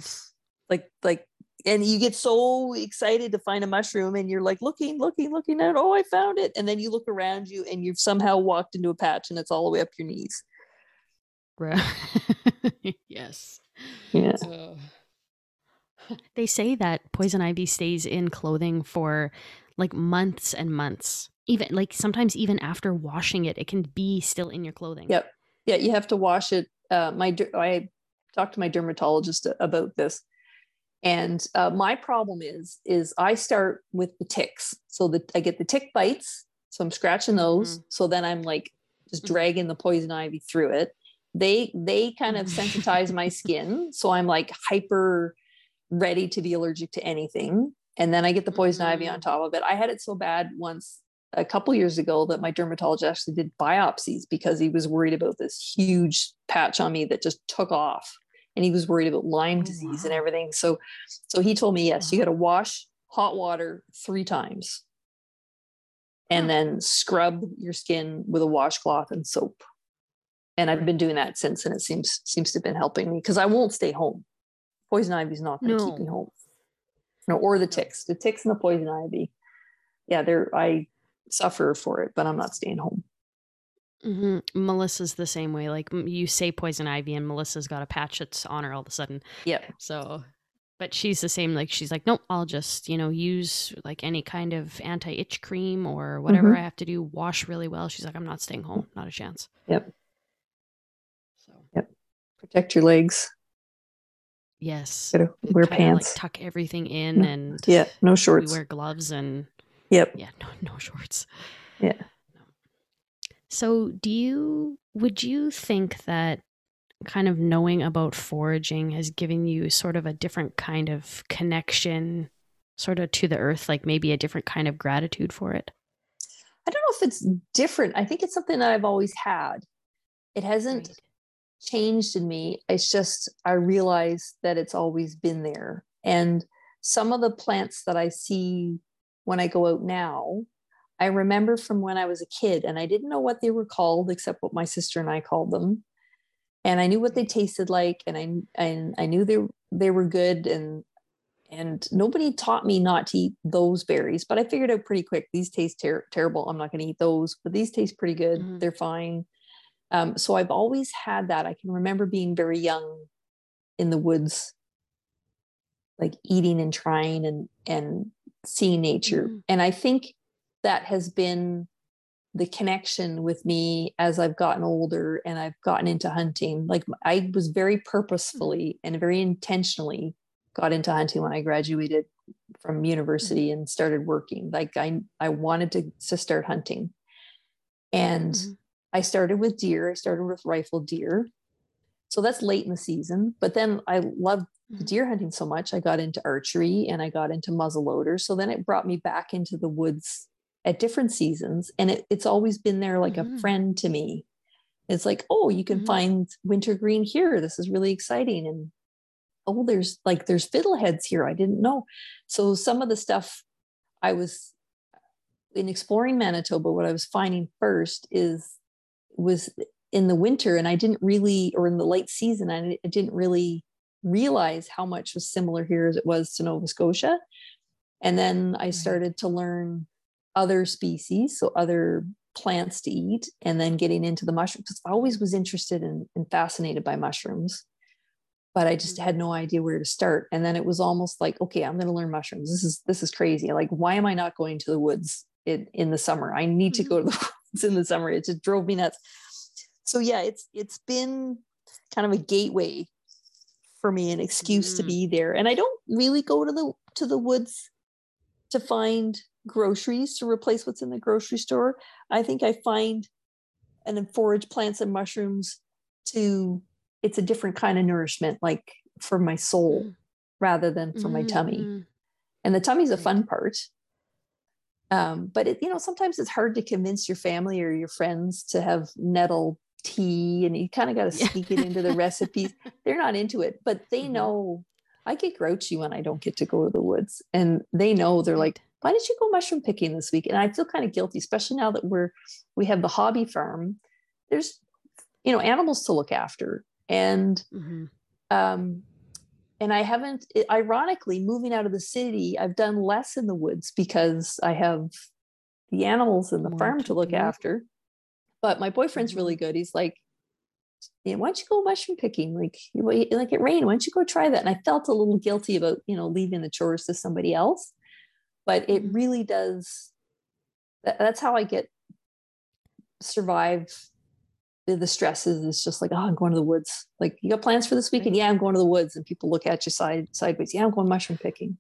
and you get so excited to find a mushroom and you're like looking at it. Oh, I found it. And then you look around you and you've somehow walked into a patch and it's all the way up your knees. Right. Yes. Yeah. So. They say that poison ivy stays in clothing for like months and months. Even like sometimes even after washing it, it can be still in your clothing. Yep. Yeah. You have to wash it. I talked to my dermatologist about this. And my problem is I start with the ticks. So I get the tick bites. So I'm scratching those. So then I'm like just dragging the poison ivy through it. They kind of sensitize my skin. So I'm like hyper ready to be allergic to anything. And then I get the poison ivy on top of it. I had it so bad once a couple years ago that my dermatologist actually did biopsies because he was worried about this huge patch on me that just took off. And he was worried about Lyme disease and everything. So he told me, yes, you got to wash hot water 3 times and then scrub your skin with a washcloth and soap. And I've been doing that since, and it seems to have been helping me because I won't stay home. Poison ivy is not going to keep me home. No, or the ticks. The ticks and the poison ivy. Yeah, I suffer for it, but I'm not staying home. Melissa's the same way. Like you say poison ivy and Melissa's got a patch that's on her all of a sudden. Yeah. So, but she's the same. Like she's like, nope, I'll just, you know, use like any kind of anti-itch cream or whatever I have to do, wash really well. She's like, I'm not staying home. Not a chance. Yep. So. Yep. Protect your legs. Yes. Wear pants. Like tuck everything in and. Yeah. No shorts. We wear gloves and. Yep. Yeah. No shorts. Yeah. So would you think that kind of knowing about foraging has given you sort of a different kind of connection sort of to the earth, like maybe a different kind of gratitude for it? I don't know if it's different. I think it's something that I've always had. It hasn't changed in me. It's just, I realize that it's always been there. And some of the plants that I see when I go out now, I remember from when I was a kid and I didn't know what they were called, except what my sister and I called them. And I knew what they tasted like. And I knew they were good. And nobody taught me not to eat those berries, but I figured out pretty quick, these taste terrible. I'm not going to eat those, but these taste pretty good. They're fine. So I've always had that. I can remember being very young in the woods, like eating and trying and seeing nature. And I think that has been the connection with me as I've gotten older and I've gotten into hunting. Like I was very purposefully and very intentionally got into hunting when I graduated. from university and started working. Like I wanted to start hunting. And mm-hmm. I started with deer. I started with rifle deer. So that's late in the season. But then I loved deer hunting so much, I got into archery and I got into muzzleloader. So then it brought me back into the woods at different seasons. And it's always been there like mm-hmm. a friend to me. It's like, oh, you can mm-hmm. find wintergreen here. This is really exciting. And oh, there's fiddleheads here. I didn't know. So some of the stuff I was in exploring Manitoba, what I was finding first was in the winter, and I didn't really, or in the late season, I didn't really realize how much was similar here as it was to Nova Scotia. And then I started to learn other species, so other plants to eat, and then getting into the mushrooms, because I always was interested in and fascinated by mushrooms, but I just had no idea where to start. And then it was almost like, okay, I'm going to learn mushrooms. This is crazy. Like, why am I not going to the woods in the summer? I need to go to the woods in the summer. It just drove me nuts. So yeah, it's been kind of a gateway for me, an excuse to be there. And I don't really go to the woods to find groceries to replace what's in the grocery store. I think I find and forage plants and mushrooms it's a different kind of nourishment, like for my soul rather than for my tummy. And the tummy's a fun part. But sometimes it's hard to convince your family or your friends to have nettle tea, and you kind of got to sneak it into the recipes. They're not into it, but they know I get grouchy when I don't get to go to the woods, and they know. They're like, why didn't you go mushroom picking this week? And I feel kind of guilty, especially now that we have the hobby farm. There's, animals to look after. And, and I haven't, ironically, moving out of the city, I've done less in the woods because I have the animals and the farm to look after. But my boyfriend's really good. He's like, why don't you go mushroom picking? Like it rained, why don't you go try that? And I felt a little guilty about, leaving the chores to somebody else. But it really does. That's how I survive the stresses. It's just like, oh, I'm going to the woods. Like, you got plans for this weekend? Yeah, I'm going to the woods. And people look at you sideways. Yeah, I'm going mushroom picking.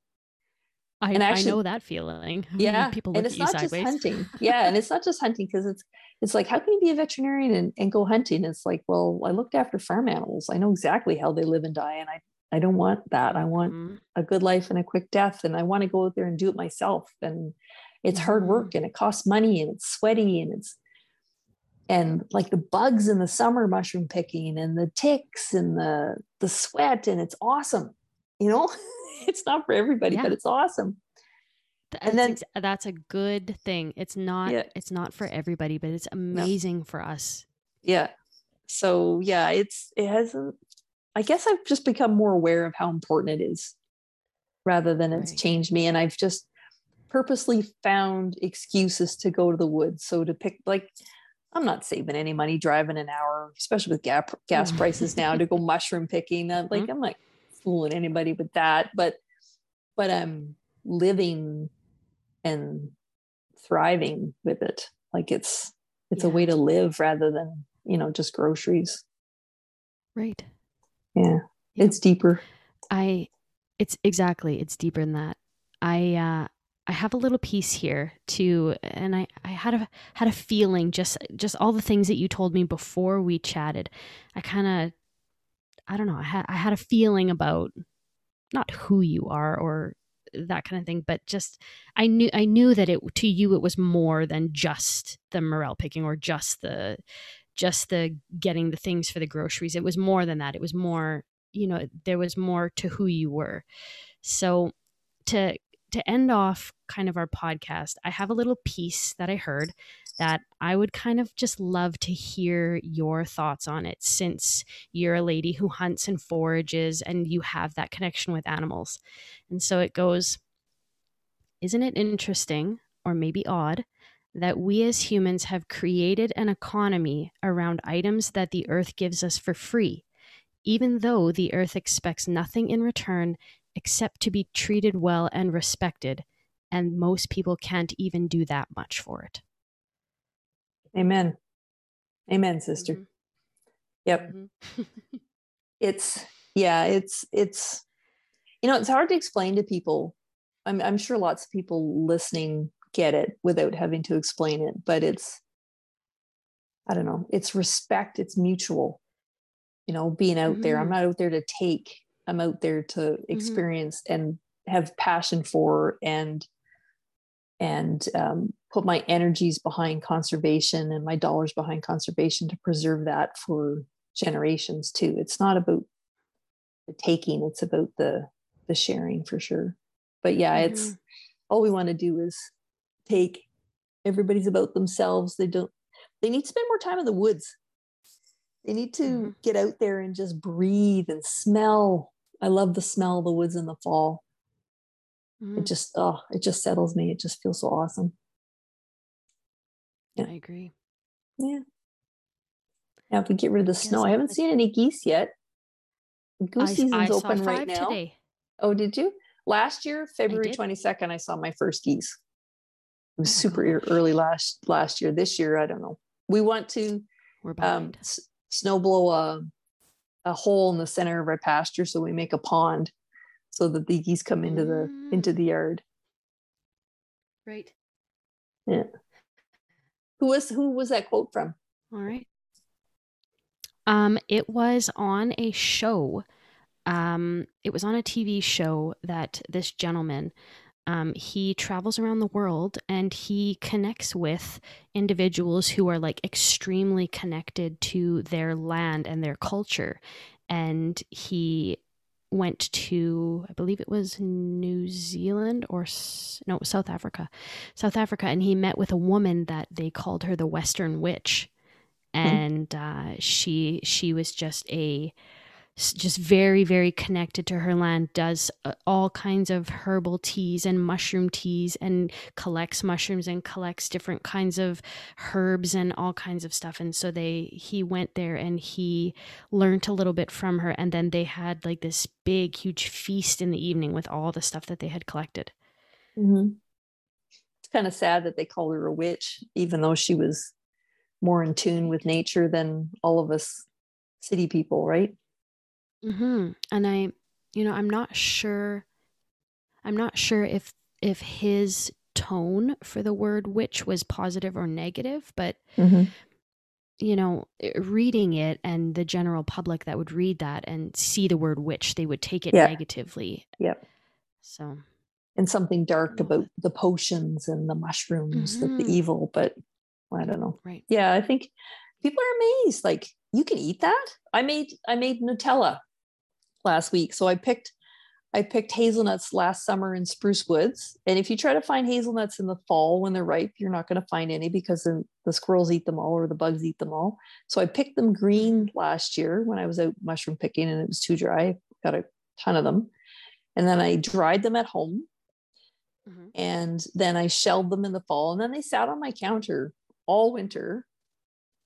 I know that feeling. Yeah. People look at you sideways. And it's not just hunting. Yeah. And it's not just hunting, because it's like, how can you be a veterinarian and go hunting? It's like, well, I looked after farm animals. I know exactly how they live and die. And I don't want that. I want a good life and a quick death. And I want to go out there and do it myself. And it's hard work, and it costs money, and it's sweaty, and like the bugs in the summer mushroom picking, and the ticks, and the sweat, and it's awesome. It's not for everybody, but it's awesome. That's a good thing. It's not, it's not for everybody, but it's amazing for us. Yeah. So yeah, it hasn't, I guess I've just become more aware of how important it is rather than it's changed me. And I've just purposely found excuses to go to the woods. So to pick, like, I'm not saving any money driving an hour, especially with gas prices now, to go mushroom picking. I'm not fooling anybody with that, but I'm living and thriving with it. Like it's a way to live rather than, just groceries. Right. Yeah, it's deeper. It's exactly, it's deeper than that. I have a little piece here too, and I had a feeling, just all the things that you told me before we chatted. I had a feeling about not who you are or that kind of thing, but just I knew that to you it was more than just the morel picking or just the getting the things for the groceries. It was more than that. It was more, there was more to who you were. So to end off kind of our podcast, I have a little piece that I heard that I would kind of just love to hear your thoughts on it, since you're a lady who hunts and forages and you have that connection with animals. And so it goes, isn't it interesting, or maybe odd, that we as humans have created an economy around items that the earth gives us for free, even though the earth expects nothing in return except to be treated well and respected, and most people can't even do that much for it. Amen. Amen, sister. Mm-hmm. Yep. Mm-hmm. It's hard to explain to people I'm sure lots of people listening get it without having to explain it, but it's, I don't know, it's respect, it's mutual, you know, being out there. I'm not out there to take, I'm out there to experience and have passion for and put my energies behind conservation and my dollars behind conservation to preserve that for generations too. It's not about the taking, it's about the sharing for sure. But yeah, it's all we want to do is take. Everybody's about themselves. They need to spend more time in the woods. They need to get out there and just breathe and smell. I love the smell of the woods in the fall. It just settles me. It just feels so awesome. Yeah. I agree. Yeah. Now if we get rid of the snow, I haven't seen any geese yet. Goose season's open right now. Today. Oh, did you? Last year, February 22nd, I saw my first geese. It was super early last year. This year, I don't know. We want to snow blow a hole in the center of our pasture, so we make a pond so that the geese come into the yard. Right. Yeah. Who was that quote from? All right. It was on a show. It was on a TV show that this gentleman, he travels around the world and he connects with individuals who are like extremely connected to their land and their culture. And he went to, I believe it was New Zealand or no, South Africa. And he met with a woman that they called her the Western Witch. And, she was just very, very connected to her land, does all kinds of herbal teas and mushroom teas and collects mushrooms and collects different kinds of herbs and all kinds of stuff. And so he went there and he learned a little bit from her. And then they had like this big, huge feast in the evening with all the stuff that they had collected. Mm-hmm. It's kind of sad that they called her a witch, even though she was more in tune with nature than all of us city people, right? Mm-hmm. And I'm not sure if his tone for the word witch was positive or negative, but you know, reading it and the general public that would read that and see the word witch, they would take it negatively. Yep. So, and something dark about the potions and the mushrooms, that the evil, but I don't know. Right. Yeah. I think people are amazed. Like, you can eat that. I made Nutella last week. So I picked hazelnuts last summer in Spruce Woods. And if you try to find hazelnuts in the fall when they're ripe, you're not going to find any because the squirrels eat them all or the bugs eat them all. So I picked them green last year when I was out mushroom picking and it was too dry. Got a ton of them. And then I dried them at home. Mm-hmm. And then I shelled them in the fall. And then they sat on my counter all winter.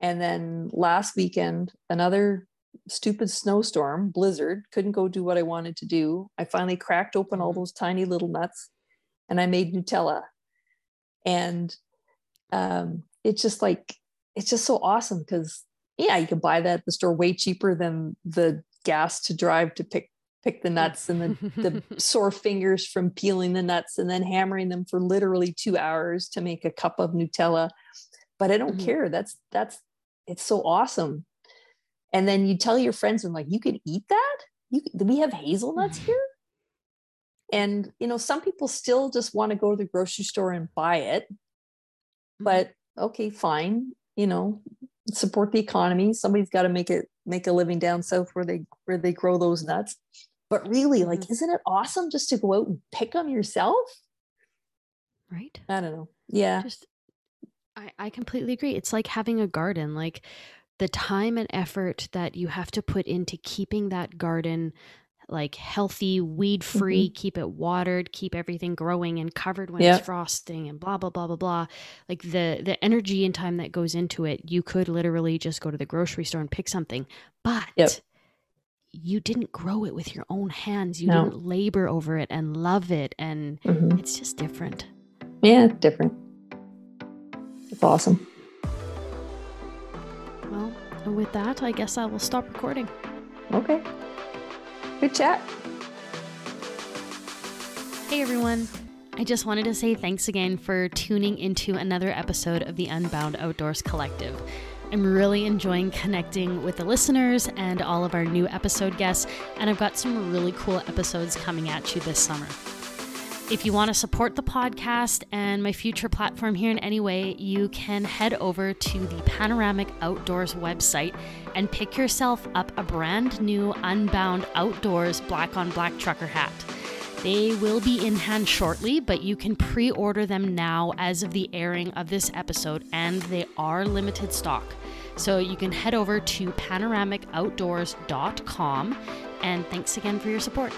And then last weekend, another stupid snowstorm, blizzard, couldn't go do what I wanted to do. I finally cracked open all those tiny little nuts and I made Nutella. And it's just so awesome because, yeah, you can buy that at the store way cheaper than the gas to drive to pick the nuts and the sore fingers from peeling the nuts and then hammering them for literally 2 hours to make a cup of Nutella. But I don't care. That's it's so awesome. And then you tell your friends and like, you can eat that? We have hazelnuts here? And, you know, some people still just want to go to the grocery store and buy it, but okay, fine. You know, support the economy. Somebody's got to make a living down south where they grow those nuts. But really, like, isn't it awesome just to go out and pick them yourself? Right. I don't know. Yeah. I completely agree. It's like having a garden, like the time and effort that you have to put into keeping that garden like healthy, weed free, keep it watered, keep everything growing and covered when it's frosting and blah, blah, blah, blah, blah. Like the energy and time that goes into it, you could literally just go to the grocery store and pick something, but you didn't grow it with your own hands. You didn't labor over it and love it. And it's just different. Yeah, it's different. It's awesome. Well, and with that, I guess I will stop recording. Okay. Good chat. Hey, everyone. I just wanted to say thanks again for tuning into another episode of the Unbound Outdoors Collective. I'm really enjoying connecting with the listeners and all of our new episode guests, and I've got some really cool episodes coming at you this summer. If you want to support the podcast and my future platform here in any way, you can head over to the Panoramic Outdoors website and pick yourself up a brand new Unbound Outdoors black on black trucker hat. They will be in hand shortly, but you can pre-order them now as of the airing of this episode, and they are limited stock. So you can head over to panoramicoutdoors.com, and thanks again for your support.